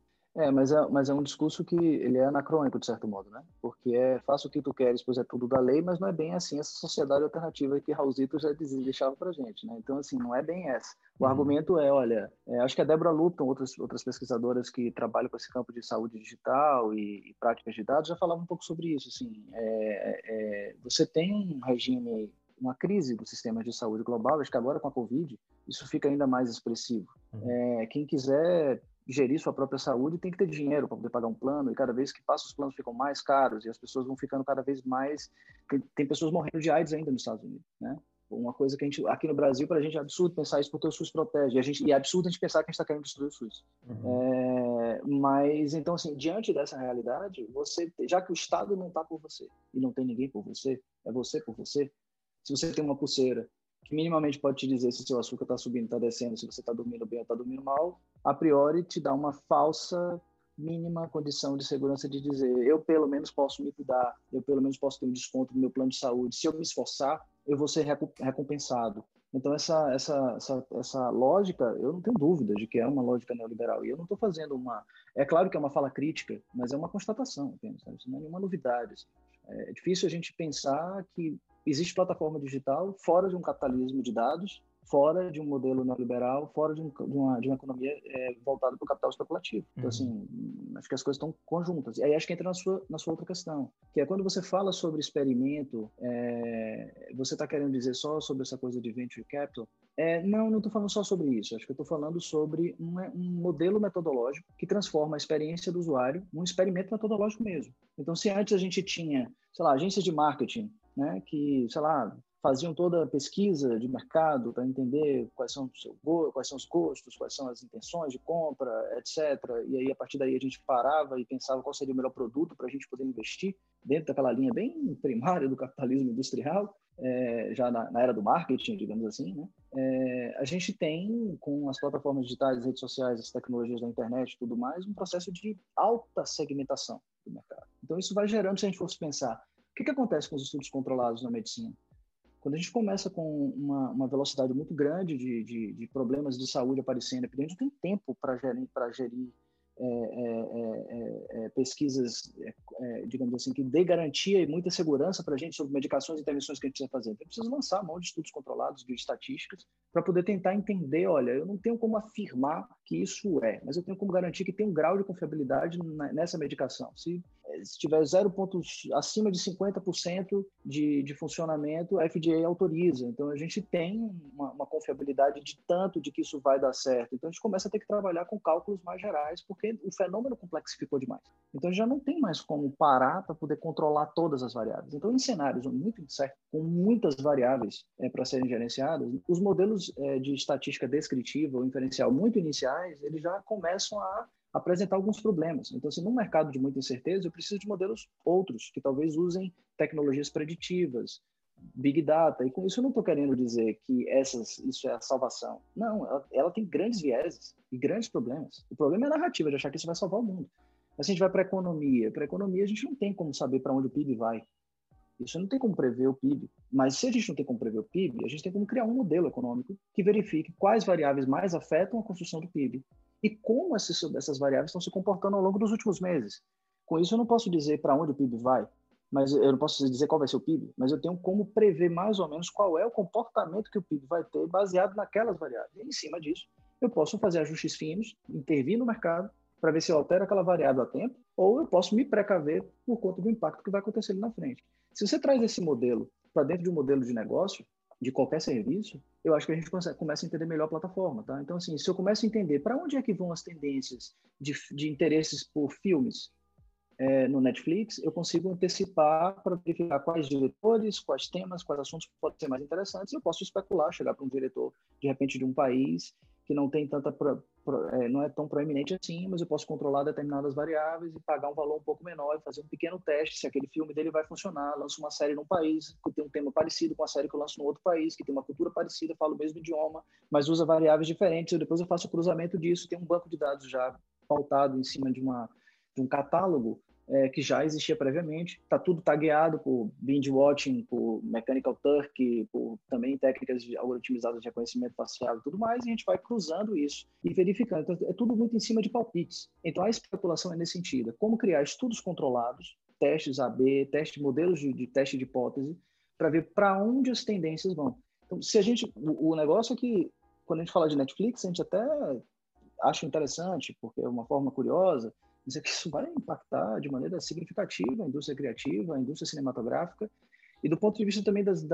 Mas é um discurso que ele é anacrônico, de certo modo, né? Porque faça o que tu queres, pois é tudo da lei, mas não é bem assim essa sociedade alternativa que Raulzito já deixava pra gente, né? Então, assim, não é bem essa. O argumento é, olha, acho que a Débora Lupton, outras pesquisadoras que trabalham com esse campo de saúde digital e práticas de dados, já falavam um pouco sobre isso, assim. Você tem um regime... uma crise do sistema de saúde global, acho que agora com a Covid, isso fica ainda mais expressivo. Quem quiser gerir sua própria saúde tem que ter dinheiro para poder pagar um plano, e cada vez que passa os planos ficam mais caros, e as pessoas vão ficando cada vez mais... Tem pessoas morrendo de AIDS ainda nos Estados Unidos, né? Uma coisa que a gente, aqui no Brasil, para a gente é absurdo pensar isso porque o SUS protege, e é absurdo a gente pensar que a gente está querendo destruir o SUS. Mas, então, assim, diante dessa realidade, você, já que o Estado não está por você, e não tem ninguém por você, é você por você. Se você tem uma pulseira que minimamente pode te dizer se seu açúcar está subindo, está descendo, se você está dormindo bem ou está dormindo mal, a priori te dá uma falsa mínima condição de segurança de dizer eu pelo menos posso me cuidar, eu pelo menos posso ter um desconto no meu plano de saúde, se eu me esforçar, eu vou ser recompensado. Então, essa lógica, eu não tenho dúvida de que é uma lógica neoliberal. E eu não estou fazendo uma... É claro que é uma fala crítica, mas é uma constatação, sabe? Isso não é nenhuma novidade. É difícil a gente pensar que existe plataforma digital fora de um capitalismo de dados, fora de um modelo neoliberal, fora de uma economia voltada para o capital especulativo. Então, assim, acho que as coisas estão conjuntas. E aí acho que entra na sua outra questão, que é quando você fala sobre experimento, você está querendo dizer só sobre essa coisa de venture capital? Não estou falando só sobre isso. Acho que eu estou falando sobre um modelo metodológico que transforma a experiência do usuário num experimento metodológico mesmo. Então, se antes a gente tinha, sei lá, agências de marketing, né, que, sei lá, faziam toda a pesquisa de mercado para entender quais são os gostos, quais são as intenções de compra, etc. E aí, a partir daí, a gente parava e pensava qual seria o melhor produto para a gente poder investir dentro daquela linha bem primária do capitalismo industrial, já na era do marketing, digamos assim, né? A gente tem, com as plataformas digitais, as redes sociais, as tecnologias da internet e tudo mais, um processo de alta segmentação do mercado. Então, isso vai gerando, se a gente fosse pensar, o que acontece com os estudos controlados na medicina? Quando a gente começa com uma velocidade muito grande de problemas de saúde aparecendo, a gente não tem tempo para gerir pesquisas, digamos assim, que dê garantia e muita segurança para a gente sobre medicações e intervenções que a gente precisa fazer. Então, precisa lançar mão de estudos controlados, de estatísticas, para poder tentar entender, olha, eu não tenho como afirmar que isso mas eu tenho como garantir que tem um grau de confiabilidade nessa medicação. Se tiver 0 pontos acima de 50% de funcionamento, a FDA autoriza. Então, a gente tem uma confiabilidade de tanto de que isso vai dar certo. Então, a gente começa a ter que trabalhar com cálculos mais gerais, porque o fenômeno complexificou demais. Então, a gente já não tem mais como parar para poder controlar todas as variáveis. Então, em cenários muito incertos, com muitas variáveis para serem gerenciadas, os modelos de estatística descritiva ou inferencial muito iniciais, eles já começam a apresentar alguns problemas. Então, assim, num mercado de muita incerteza, eu preciso de modelos outros, que talvez usem tecnologias preditivas, Big Data, e com isso eu não estou querendo dizer que isso é a salvação. Não, ela tem grandes vieses e grandes problemas. O problema é a narrativa de achar que isso vai salvar o mundo. Mas se a gente vai para a economia, a gente não tem como saber para onde o PIB vai. Isso não tem como prever o PIB. Mas se a gente não tem como prever o PIB, a gente tem como criar um modelo econômico que verifique quais variáveis mais afetam a construção do PIB e como essas variáveis estão se comportando ao longo dos últimos meses. Com isso, eu não posso dizer para onde o PIB vai, mas eu não posso dizer qual vai ser o PIB, mas eu tenho como prever mais ou menos qual é o comportamento que o PIB vai ter baseado naquelas variáveis. E, em cima disso, eu posso fazer ajustes finos, intervir no mercado para ver se eu altero aquela variável a tempo, ou eu posso me precaver por conta do impacto que vai acontecer ali na frente. Se você traz esse modelo para dentro de um modelo de negócio, de qualquer serviço, eu acho que a gente começa a entender melhor a plataforma, tá? Então, assim, se eu começo a entender para onde é que vão as tendências de interesses por filmes no Netflix, eu consigo antecipar para verificar quais diretores, quais temas, quais assuntos podem ser mais interessantes, eu posso especular, chegar para um diretor, de repente, de um país que não tem tanta não é tão proeminente assim, mas eu posso controlar determinadas variáveis e pagar um valor um pouco menor e fazer um pequeno teste se aquele filme dele vai funcionar. Lanço uma série num país que tem um tema parecido com a série que eu lanço no outro país, que tem uma cultura parecida, fala o mesmo idioma, mas usa variáveis diferentes. E depois eu faço o cruzamento disso, tem um banco de dados já pautado em cima de um catálogo que já existia previamente. Está tudo tagueado por binge watching, por mechanical turkey, por também técnicas otimizadas de reconhecimento facial e tudo mais, e a gente vai cruzando isso e verificando. Então, é tudo muito em cima de palpites. Então, a especulação é nesse sentido. Como criar estudos controlados, testes AB, modelos de teste de hipótese, para ver para onde as tendências vão. Então, se a gente... O negócio é que, quando a gente fala de Netflix, a gente até acha interessante, porque é uma forma curiosa, dizer que isso vai impactar de maneira significativa a indústria criativa, a indústria cinematográfica, e do ponto de vista também das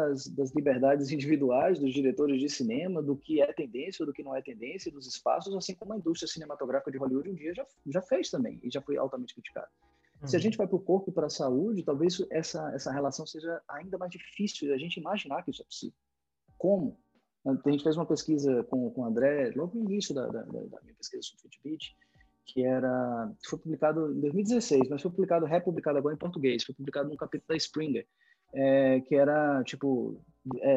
liberdades individuais, dos diretores de cinema, do que é tendência, do que não é tendência, dos espaços, assim como a indústria cinematográfica de Hollywood um dia já fez também, e já foi altamente criticada. Uhum. Se a gente vai para o corpo e para a saúde, talvez essa relação seja ainda mais difícil de a gente imaginar que isso é possível. Como? A gente fez uma pesquisa com o André, logo no início da minha pesquisa sobre Fitbit, que foi publicado em 2016, mas foi republicado agora em português, foi publicado num capítulo da Springer, que era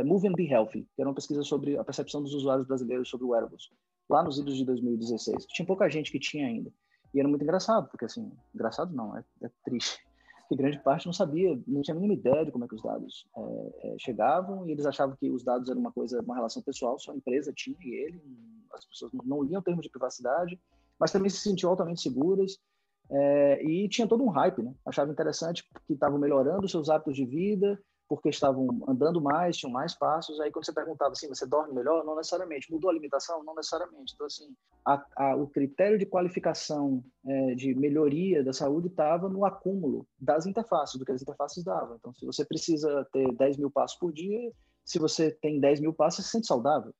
Move and Be Healthy, que era uma pesquisa sobre a percepção dos usuários brasileiros sobre wearables, lá nos idos de 2016. Tinha pouca gente que tinha ainda, e era muito engraçado, porque assim, engraçado não, é triste, porque grande parte não sabia, não tinha a mínima ideia de como é que os dados chegavam, e eles achavam que os dados eram uma relação pessoal, só a empresa tinha e as pessoas não liam termos de privacidade, mas também se sentiam altamente seguras, e tinha todo um hype, né? Achava interessante que estavam melhorando seus hábitos de vida, porque estavam andando mais, tinham mais passos. Aí quando você perguntava assim, você dorme melhor? Não necessariamente. Mudou a alimentação? Não necessariamente. Então assim, o critério de qualificação de melhoria da saúde estava no acúmulo das interfaces, do que as interfaces davam. Então se você precisa ter 10 mil passos por dia, se você tem 10 mil passos, você se sente saudável.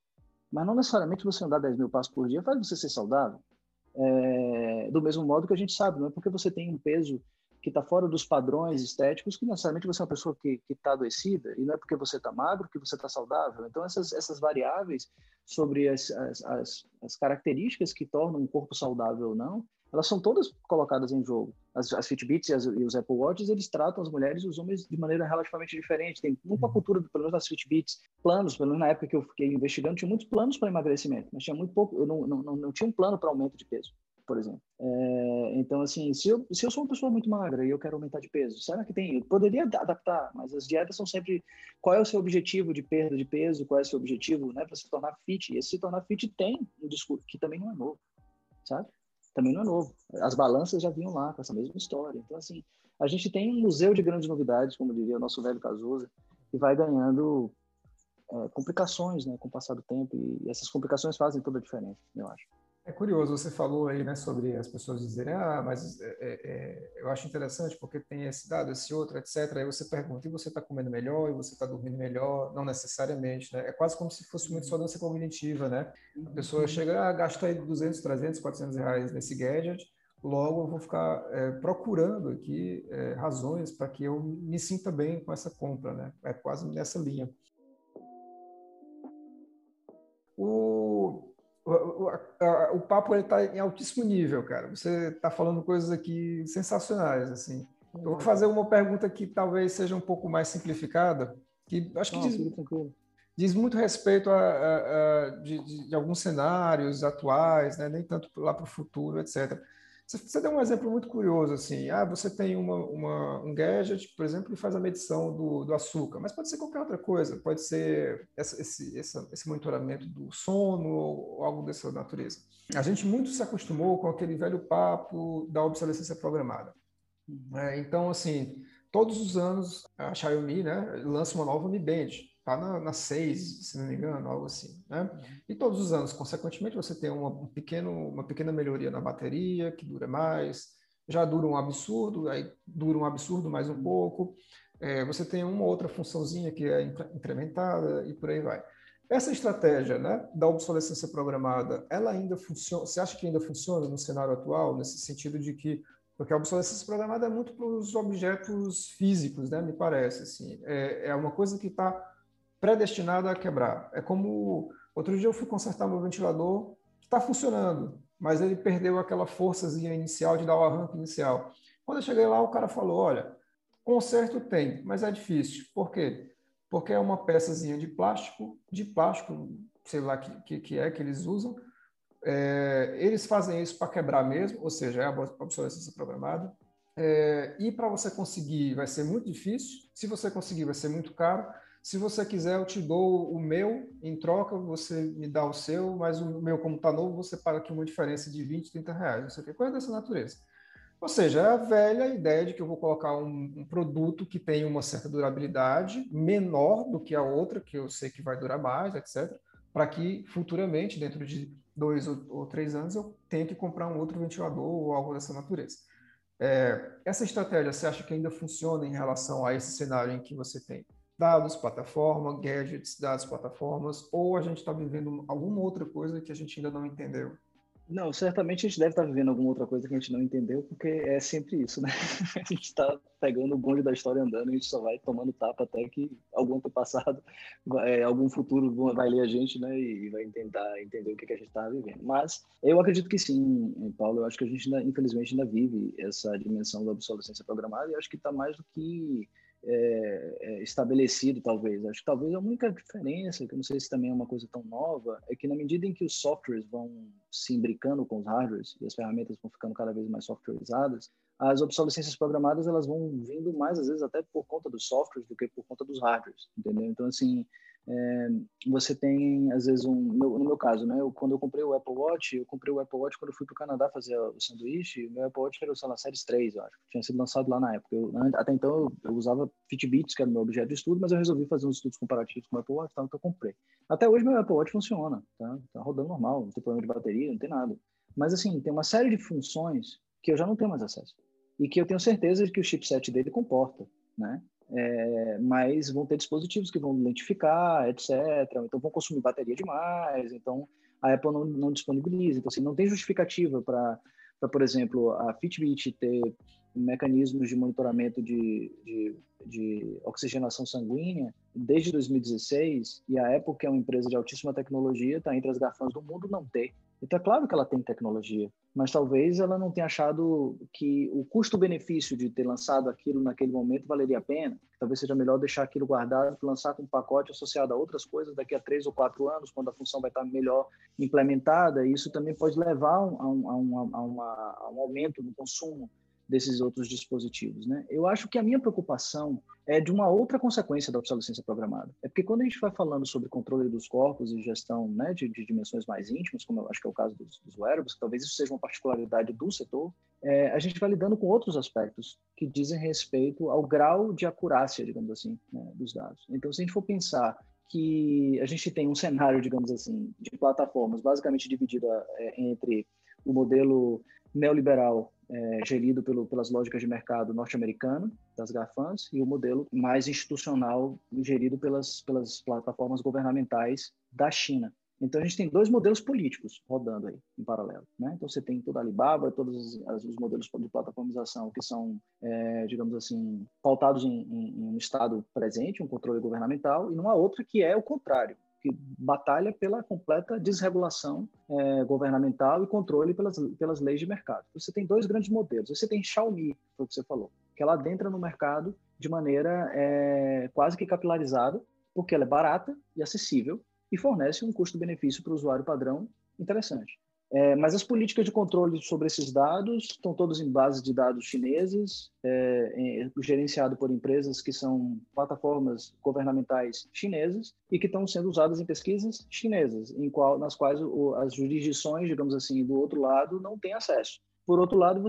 Mas não necessariamente você andar 10 mil passos por dia faz você ser saudável. Do mesmo modo que a gente sabe, não é porque você tem um peso que está fora dos padrões estéticos, que necessariamente você é uma pessoa que está adoecida, e não é porque você está magro que você está saudável. Então, essas variáveis sobre as características que tornam um corpo saudável ou não, elas são todas colocadas em jogo. As Fitbits e os Apple Watches, eles tratam as mulheres e os homens de maneira relativamente diferente. Tem muita cultura, pelo menos nas Fitbits, planos, pelo menos na época que eu fiquei investigando, tinha muitos planos para emagrecimento, mas tinha muito pouco, eu não tinha um plano para aumento de peso, por exemplo. Então, assim, se eu sou uma pessoa muito magra e eu quero aumentar de peso, será que tem? Eu poderia adaptar, mas as dietas são sempre qual é o seu objetivo de perda de peso, qual é o seu objetivo, né, para se tornar fit. E esse se tornar fit tem um discurso que também não é novo, sabe? Também não é novo. As balanças já vinham lá com essa mesma história. Então, assim, a gente tem um museu de grandes novidades, como diria o nosso velho Cazuza, que vai ganhando complicações, né, com o passar do tempo, e essas complicações fazem toda a diferença, eu acho. É curioso, você falou aí, né, sobre as pessoas dizerem, mas eu acho interessante porque tem esse dado, esse outro, etc. Aí você pergunta, e você está comendo melhor, e você está dormindo melhor? Não necessariamente, né? É quase como se fosse uma dissonância cognitiva, né? A pessoa chega, gasta aí 200, 300, 400 reais nesse gadget, logo eu vou ficar procurando aqui razões para que eu me sinta bem com essa compra, né? É quase nessa linha. O papo está em altíssimo nível, cara. Você está falando coisas aqui sensacionais, assim. Eu vou fazer uma pergunta que talvez seja um pouco mais simplificada, que acho que diz muito respeito de alguns cenários atuais, né? Nem tanto lá para o futuro, etc. Você deu um exemplo muito curioso, assim. Você tem um gadget, por exemplo, que faz a medição do açúcar, mas pode ser qualquer outra coisa, pode ser esse monitoramento do sono ou algo dessa natureza. A gente muito se acostumou com aquele velho papo da obsolescência programada. Então, assim, todos os anos a Xiaomi, né, lança uma nova Mi Band, está na 6, se não me engano, algo assim, né? E todos os anos, consequentemente, você tem uma pequena melhoria na bateria, que dura mais, já dura um absurdo, aí dura um absurdo mais um pouco, você tem uma outra funçãozinha que é incrementada e por aí vai. Essa estratégia, né, da obsolescência programada, ela ainda funciona? Você acha que ainda funciona no cenário atual, nesse sentido de que, porque a obsolescência programada é muito para os objetos físicos, né, me parece, assim, é uma coisa que está predestinada a quebrar. É como... Outro dia eu fui consertar meu ventilador, está funcionando, mas ele perdeu aquela forçazinha inicial de dar o arranque inicial. Quando eu cheguei lá, o cara falou, olha, conserto tem, mas é difícil. Por quê? Porque é uma peçazinha de plástico, sei lá que eles usam. Eles fazem isso para quebrar mesmo, ou seja, é a obsolescência programada. E para você conseguir vai ser muito difícil, se você conseguir vai ser muito caro. Se você quiser, eu te dou o meu em troca, você me dá o seu, mas o meu, como está novo, você paga aqui uma diferença de 20, 30 reais, não sei o que, coisa dessa natureza. Ou seja, é a velha ideia de que eu vou colocar um produto que tem uma certa durabilidade, menor do que a outra, que eu sei que vai durar mais, etc., para que futuramente, dentro de 2 ou 3 anos, eu tenha que comprar um outro ventilador ou algo dessa natureza. Essa estratégia, você acha que ainda funciona em relação a esse cenário em que você tem dados, plataforma, gadgets, dados, plataformas, ou a gente está vivendo alguma outra coisa que a gente ainda não entendeu? Não, certamente a gente deve estar vivendo alguma outra coisa que a gente não entendeu, porque é sempre isso, né? A gente está pegando o bonde da história andando, a gente só vai tomando tapa até que algum antepassado, algum futuro vai ler a gente, né? E vai tentar entender o que a gente está vivendo. Mas eu acredito que sim, Paulo, eu acho que a gente, infelizmente, ainda vive essa dimensão da obsolescência programada, e acho que está mais do que... estabelecido, talvez. Acho que talvez a única diferença, que eu não sei se também é uma coisa tão nova, é que na medida em que os softwares vão se imbricando com os hardwares e as ferramentas vão ficando cada vez mais softwareizadas, as obsolescências programadas elas vão vindo mais, às vezes, até por conta dos softwares do que por conta dos hardwares, entendeu? Então, assim, você tem, às vezes, no meu caso, né? Quando eu comprei o Apple Watch, quando eu fui para o Canadá fazer o sanduíche, o meu Apple Watch era, sei lá, Series 3, eu acho, tinha sido lançado lá na época. Até então, eu usava Fitbits, que era o meu objeto de estudo, mas eu resolvi fazer uns estudos comparativos com o Apple Watch, tá? Então eu comprei. Até hoje, meu Apple Watch funciona, tá rodando normal, não tem problema de bateria, não tem nada. Mas, assim, tem uma série de funções que eu já não tenho mais acesso e que eu tenho certeza de que o chipset dele comporta, né? Mas vão ter dispositivos que vão lentificar, etc. Então vão consumir bateria demais. Então a Apple não disponibiliza. Então, assim, não tem justificativa para, por exemplo, a Fitbit ter mecanismos de monitoramento de oxigenação sanguínea desde 2016, e a Apple, que é uma empresa de altíssima tecnologia, está entre as garçons do mundo, não ter. Então é claro que ela tem tecnologia, mas talvez ela não tenha achado que o custo-benefício de ter lançado aquilo naquele momento valeria a pena. Talvez seja melhor deixar aquilo guardado para lançar com um pacote associado a outras coisas daqui a 3 ou 4 anos, quando a função vai estar melhor implementada. E isso também pode levar a um aumento no consumo desses outros dispositivos, né? Eu acho que a minha preocupação é de uma outra consequência da obsolescência programada. É porque quando a gente vai falando sobre controle dos corpos e gestão, né, de dimensões mais íntimas, como eu acho que é o caso dos wearables, talvez isso seja uma particularidade do setor, a gente vai lidando com outros aspectos que dizem respeito ao grau de acurácia, digamos assim, né, dos dados. Então, se a gente for pensar que a gente tem um cenário, digamos assim, de plataformas basicamente dividida entre o modelo neoliberal gerido pelas lógicas de mercado norte-americano, das GAFAMs, e o modelo mais institucional gerido pelas plataformas governamentais da China. Então, a gente tem 2 modelos políticos rodando aí, em paralelo, né? Então, você tem toda a Alibaba, todos os modelos de plataformização que são, digamos assim, pautados em um Estado presente, um controle governamental, e numa outra que é o contrário, que batalha pela completa desregulação governamental e controle pelas leis de mercado. Você tem 2 grandes modelos. Você tem Xiaomi, foi o que você falou, que ela adentra no mercado de maneira quase que capilarizada, porque ela é barata e acessível e fornece um custo-benefício para o usuário padrão interessante. Mas as políticas de controle sobre esses dados estão todas em base de dados chineses, gerenciado por empresas que são plataformas governamentais chinesas e que estão sendo usadas em pesquisas chinesas, nas quais as jurisdições, digamos assim, do outro lado não têm acesso. Por outro lado,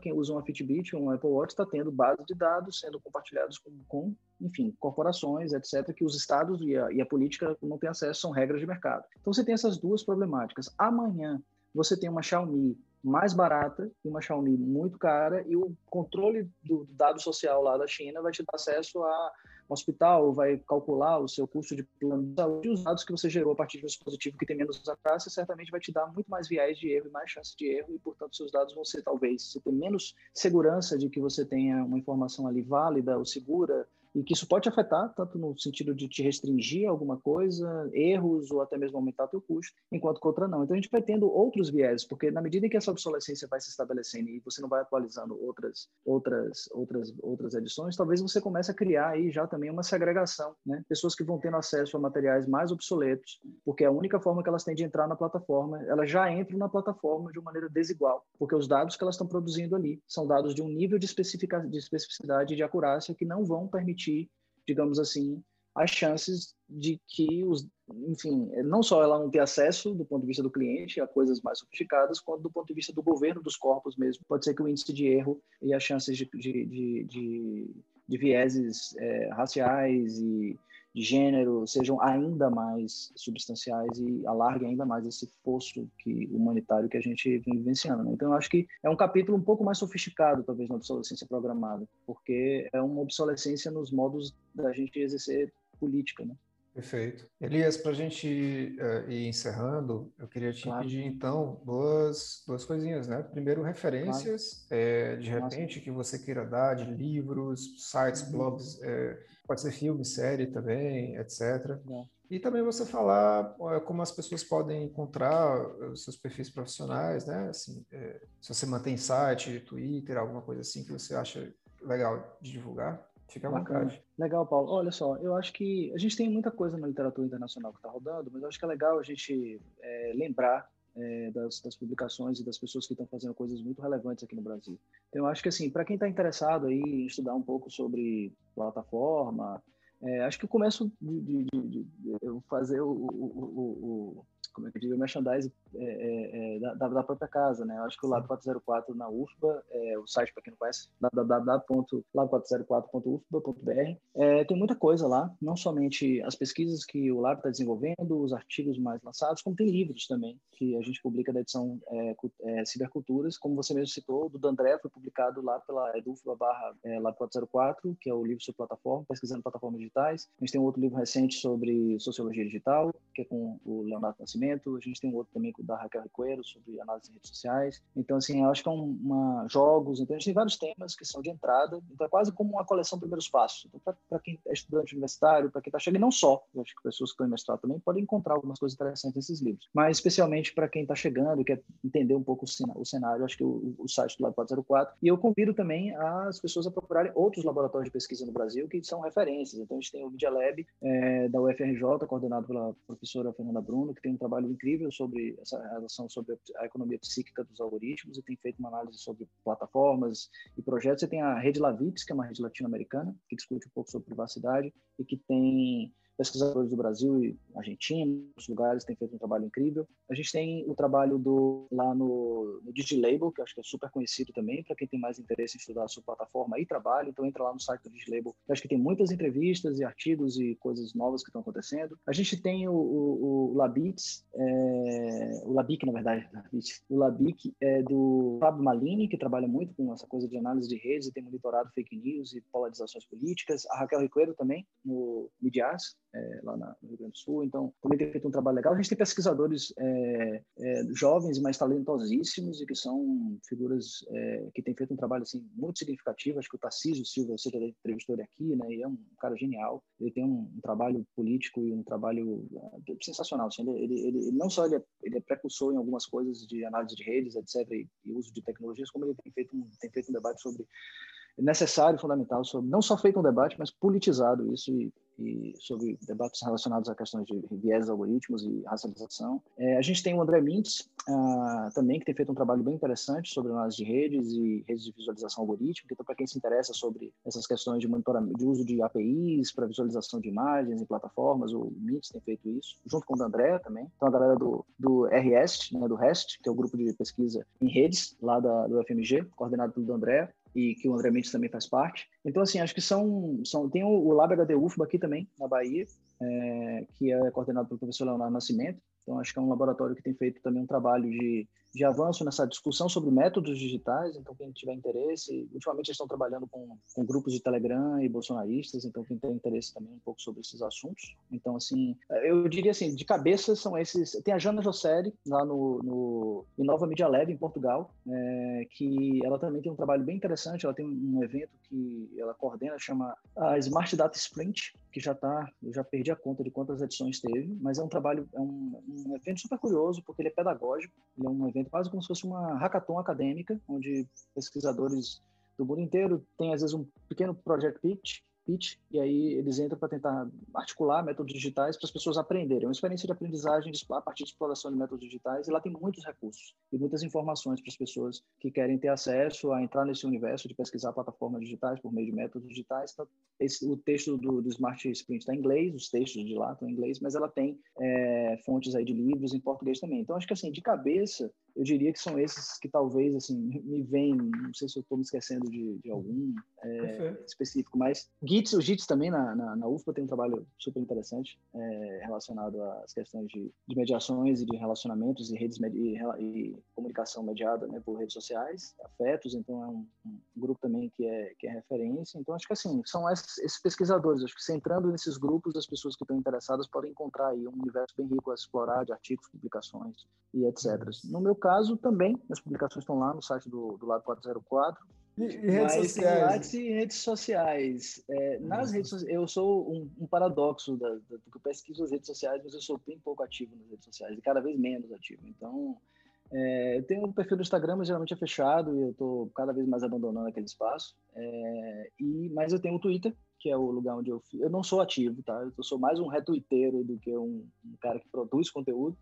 quem usa uma Fitbit, um Apple Watch, está tendo base de dados sendo compartilhados com, enfim, corporações, etc., que os estados e a política não têm acesso, são regras de mercado. Então, você tem essas duas problemáticas. Amanhã, você tem uma Xiaomi mais barata e uma Xiaomi muito cara, e o controle do dado social lá da China vai te dar acesso a um hospital, vai calcular o seu custo de plano de saúde, e os dados que você gerou a partir de um dispositivo que tem menos atraso certamente vai te dar muito mais viés de erro e mais chance de erro, e, portanto, seus dados vão ser, talvez, você tem menos segurança de que você tenha uma informação ali válida ou segura, e que isso pode afetar, tanto no sentido de te restringir a alguma coisa, erros, ou até mesmo aumentar teu custo, enquanto que outra não. Então, a gente vai tendo outros vieses, porque na medida em que essa obsolescência vai se estabelecendo e você não vai atualizando outras edições, talvez você comece a criar aí já também uma segregação, né? Pessoas que vão tendo acesso a materiais mais obsoletos, porque é a única forma que elas têm de entrar na plataforma, elas já entram na plataforma de uma maneira desigual, porque os dados que elas estão produzindo ali são dados de um nível de especificidade e de acurácia que não vão permitir, digamos assim, as chances de que, enfim, não só ela não ter acesso do ponto de vista do cliente a coisas mais sofisticadas, quanto do ponto de vista do governo dos corpos mesmo. Pode ser que o índice de erro e as chances de vieses raciais e de gênero sejam ainda mais substanciais e alarguem ainda mais esse fosso humanitário que a gente vem vivenciando, né? Então, eu acho que é um capítulo um pouco mais sofisticado, talvez, na obsolescência programada, porque é uma obsolescência nos modos da gente exercer política, né? Perfeito. Elias, para a gente ir encerrando, eu queria te pedir, então, duas coisinhas, né? Primeiro, referências, de repente, que você queira dar, de livros, sites, blogs, pode ser filme, série também, etc. E também você falar como as pessoas podem encontrar os seus perfis profissionais, né? Assim, se você mantém site, Twitter, alguma coisa assim que você acha legal de divulgar. Fica à vontade. Legal, Paulo. Olha só, eu acho que a gente tem muita coisa na literatura internacional que está rodando, mas eu acho que é legal a gente lembrar das publicações e das pessoas que estão fazendo coisas muito relevantes aqui no Brasil. Então, eu acho que, assim, para quem está interessado aí em estudar um pouco sobre plataforma, Acho que eu começo de eu fazer como é que eu digo, o merchandising da própria casa, né? Eu acho que o Lab 404 na UFBA, o site, para quem não conhece, www.lab404.ufba.br, tem muita coisa lá, não somente as pesquisas que o Lab está desenvolvendo, os artigos mais lançados, como tem livros também, que a gente publica da edição Ciberculturas, como você mesmo citou, do D'André, foi publicado lá pela edufba/lab404, que é o livro sobre plataforma, pesquisando plataformas digitais. A gente tem um outro livro recente sobre sociologia digital, que é com o Leonardo Nascimento. A gente tem um outro também da Raquel Ricoeiro sobre análise de redes sociais. Então, assim, eu acho que é jogos. Então, a gente tem vários temas que são de entrada. Então, é quase como uma coleção de primeiros passos. Então, para quem é estudante universitário, para quem está chegando, e não só, eu acho que pessoas que estão em mestrado também podem encontrar algumas coisas interessantes nesses livros. Mas, especialmente para quem está chegando e quer entender um pouco o cenário, acho que o site do Lab 404. E eu convido também as pessoas a procurarem outros laboratórios de pesquisa no Brasil que são referências. Então, a gente tem o Media Lab da UFRJ, coordenado pela professora Fernanda Bruno, que tem um trabalho incrível sobre essa relação sobre a economia psíquica dos algoritmos e tem feito uma análise sobre plataformas e projetos. Você tem a rede Labic, que é uma rede latino-americana, que discute um pouco sobre privacidade e que tem pesquisadores do Brasil e Argentina, outros lugares, têm feito um trabalho incrível. A gente tem o trabalho lá no DigiLabel, que eu acho que é super conhecido também, para quem tem mais interesse em estudar a sua plataforma e trabalho. Então, entra lá no site do DigiLabel. Eu acho que tem muitas entrevistas e artigos e coisas novas que estão acontecendo. A gente tem o Labic é do Fábio Malini, que trabalha muito com essa coisa de análise de redes e tem monitorado fake news e polarizações políticas. A Raquel Ricoeiro também, no Midias, lá no Rio Grande do Sul. Então, também tem feito um trabalho legal. A gente tem pesquisadores jovens, mas talentosíssimos e que são figuras que têm feito um trabalho assim, muito significativo. Acho que o Tarcísio Silva, você já entrevistou ele aqui, né? E é um cara genial. Ele tem um trabalho político e um trabalho sensacional. Assim, ele não só ele é precursor em algumas coisas de análise de redes, etc., e uso de tecnologias, como ele tem feito um debate sobre necessário, fundamental, sobre, não só feito um debate, mas politizado isso e sobre debates relacionados a questões de viés, algoritmos e racialização. A gente tem o André Mintz também, que tem feito um trabalho bem interessante sobre análise de redes e redes de visualização algorítmica. Então, para quem se interessa sobre essas questões de monitoramento, de uso de APIs para visualização de imagens em plataformas, o Mintz tem feito isso, junto com o André também. Então, a galera do REST, né, do REST, que é o grupo de pesquisa em redes lá do FMG, coordenado pelo André, e que o André Mendes também faz parte. Então, assim, acho que tem o Lab HD UFBA aqui também, na Bahia, que é coordenado pelo professor Leonardo Nascimento. Então, acho que é um laboratório que tem feito também um trabalho de avanço nessa discussão sobre métodos digitais. Então, quem tiver interesse, ultimamente eles estão trabalhando com grupos de Telegram e bolsonaristas, então quem tem interesse também um pouco sobre esses assuntos. Então, assim, eu diria assim, de cabeça são esses. Tem a Jana Josseri, lá no Nova Media Lab, em Portugal, que ela também tem um trabalho bem interessante. Ela tem um evento que ela coordena, chama a Smart Data Sprint, que eu já perdi a conta de quantas edições teve, mas é um trabalho, um evento super curioso, porque ele é pedagógico, ele é um evento quase como se fosse uma hackathon acadêmica, onde pesquisadores do mundo inteiro têm, às vezes, um pequeno project pitch, e aí eles entram para tentar articular métodos digitais para as pessoas aprenderem. É uma experiência de aprendizagem a partir de exploração de métodos digitais, e lá tem muitos recursos e muitas informações para as pessoas que querem ter acesso a entrar nesse universo de pesquisar plataformas digitais por meio de métodos digitais. Então, o texto do Smart Sprint está em inglês, os textos de lá estão em inglês, mas ela tem fontes aí de livros em português também. Então, acho que assim, de cabeça, eu diria que são esses que talvez assim, me vêm, não sei se eu estou me esquecendo de algum específico, mas o GITS também na UFPA tem um trabalho super interessante relacionado às questões de mediações e de relacionamentos e redes e comunicação mediada, né, por redes sociais, afetos. Então, é um grupo também que é referência. Então, acho que assim, são esses pesquisadores. Acho que se entrando nesses grupos, as pessoas que estão interessadas podem encontrar aí um universo bem rico a explorar de artigos, publicações e etc. No meu caso, também, as publicações estão lá no site do Lab 404. E redes sociais. Nas redes sociais, eu sou um paradoxo do que eu pesquiso nas redes sociais, mas eu sou bem pouco ativo nas redes sociais e cada vez menos ativo. Então, eu tenho um perfil do Instagram, mas geralmente é fechado e eu estou cada vez mais abandonando aquele espaço. Mas eu tenho o Twitter, que é o lugar onde eu não sou ativo, tá? Eu sou mais um retuiteiro do que um cara que produz conteúdo.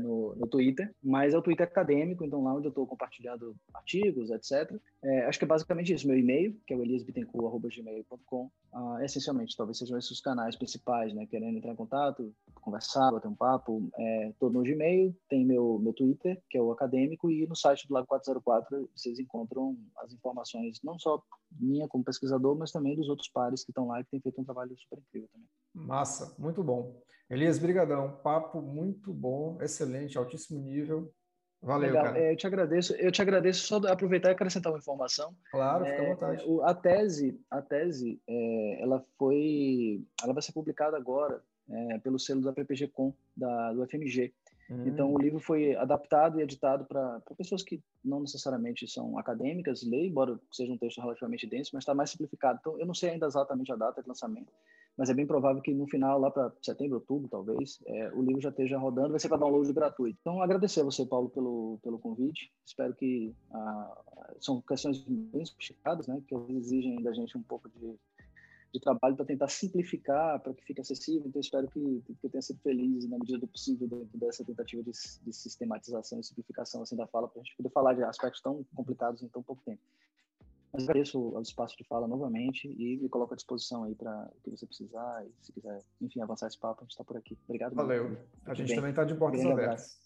no Twitter, mas é o Twitter acadêmico, então lá onde eu estou compartilhando artigos, etc. Acho que é basicamente isso, meu e-mail, que é o eliasbittencourt@gmail.com, essencialmente, talvez sejam esses os canais principais, né, querendo entrar em contato, conversar, bater um papo, todo no Gmail, tem meu Twitter, que é o acadêmico, e no site do Lab 404 vocês encontram as informações, não só minha como pesquisador, mas também dos outros pares que estão lá e que têm feito um trabalho super incrível também. Massa, muito bom. Elias, brigadão, papo muito bom, excelente, altíssimo nível. Valeu, legal, cara. Eu te agradeço, só aproveitar e acrescentar uma informação. Claro, fica à vontade. A tese, ela vai ser publicada agora pelo selo da PPG-Com, do UFMG. Então, o livro foi adaptado e editado para pessoas que não necessariamente são acadêmicas, leem, embora seja um texto relativamente denso, mas está mais simplificado. Então, eu não sei ainda exatamente a data de lançamento, mas é bem provável que no final, lá para setembro, outubro, talvez, o livro já esteja rodando, vai ser para download gratuito. Então, agradecer a você, Paulo, pelo convite. Espero que são questões bem sofisticadas, né, que exigem da gente um pouco de trabalho para tentar simplificar, para que fique acessível. Então, espero que eu tenha sido feliz, na medida do possível, dentro dessa tentativa de sistematização e simplificação assim, da fala, para a gente poder falar de aspectos tão complicados em tão pouco tempo. Mas agradeço o espaço de fala novamente e me coloco à disposição aí para o que você precisar e se quiser, enfim, avançar esse papo, a gente está por aqui. Obrigado. Valeu. Muito. A gente também está de portas abertas.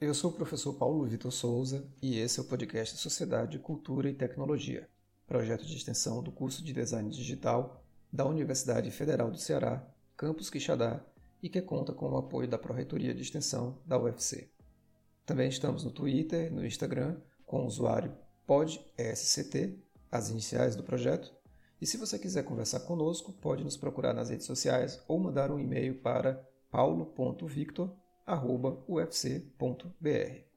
Eu sou o professor Paulo Vitor Souza e esse é o podcast Sociedade, Cultura e Tecnologia, projeto de extensão do curso de Design Digital da Universidade Federal do Ceará, Campus Quixadá, e que conta com o apoio da Pró-Reitoria de Extensão da UFC. Também estamos no Twitter, no Instagram, com o usuário PodESCT, as iniciais do projeto, e se você quiser conversar conosco, pode nos procurar nas redes sociais ou mandar um e-mail para paulo.victor@ufc.br.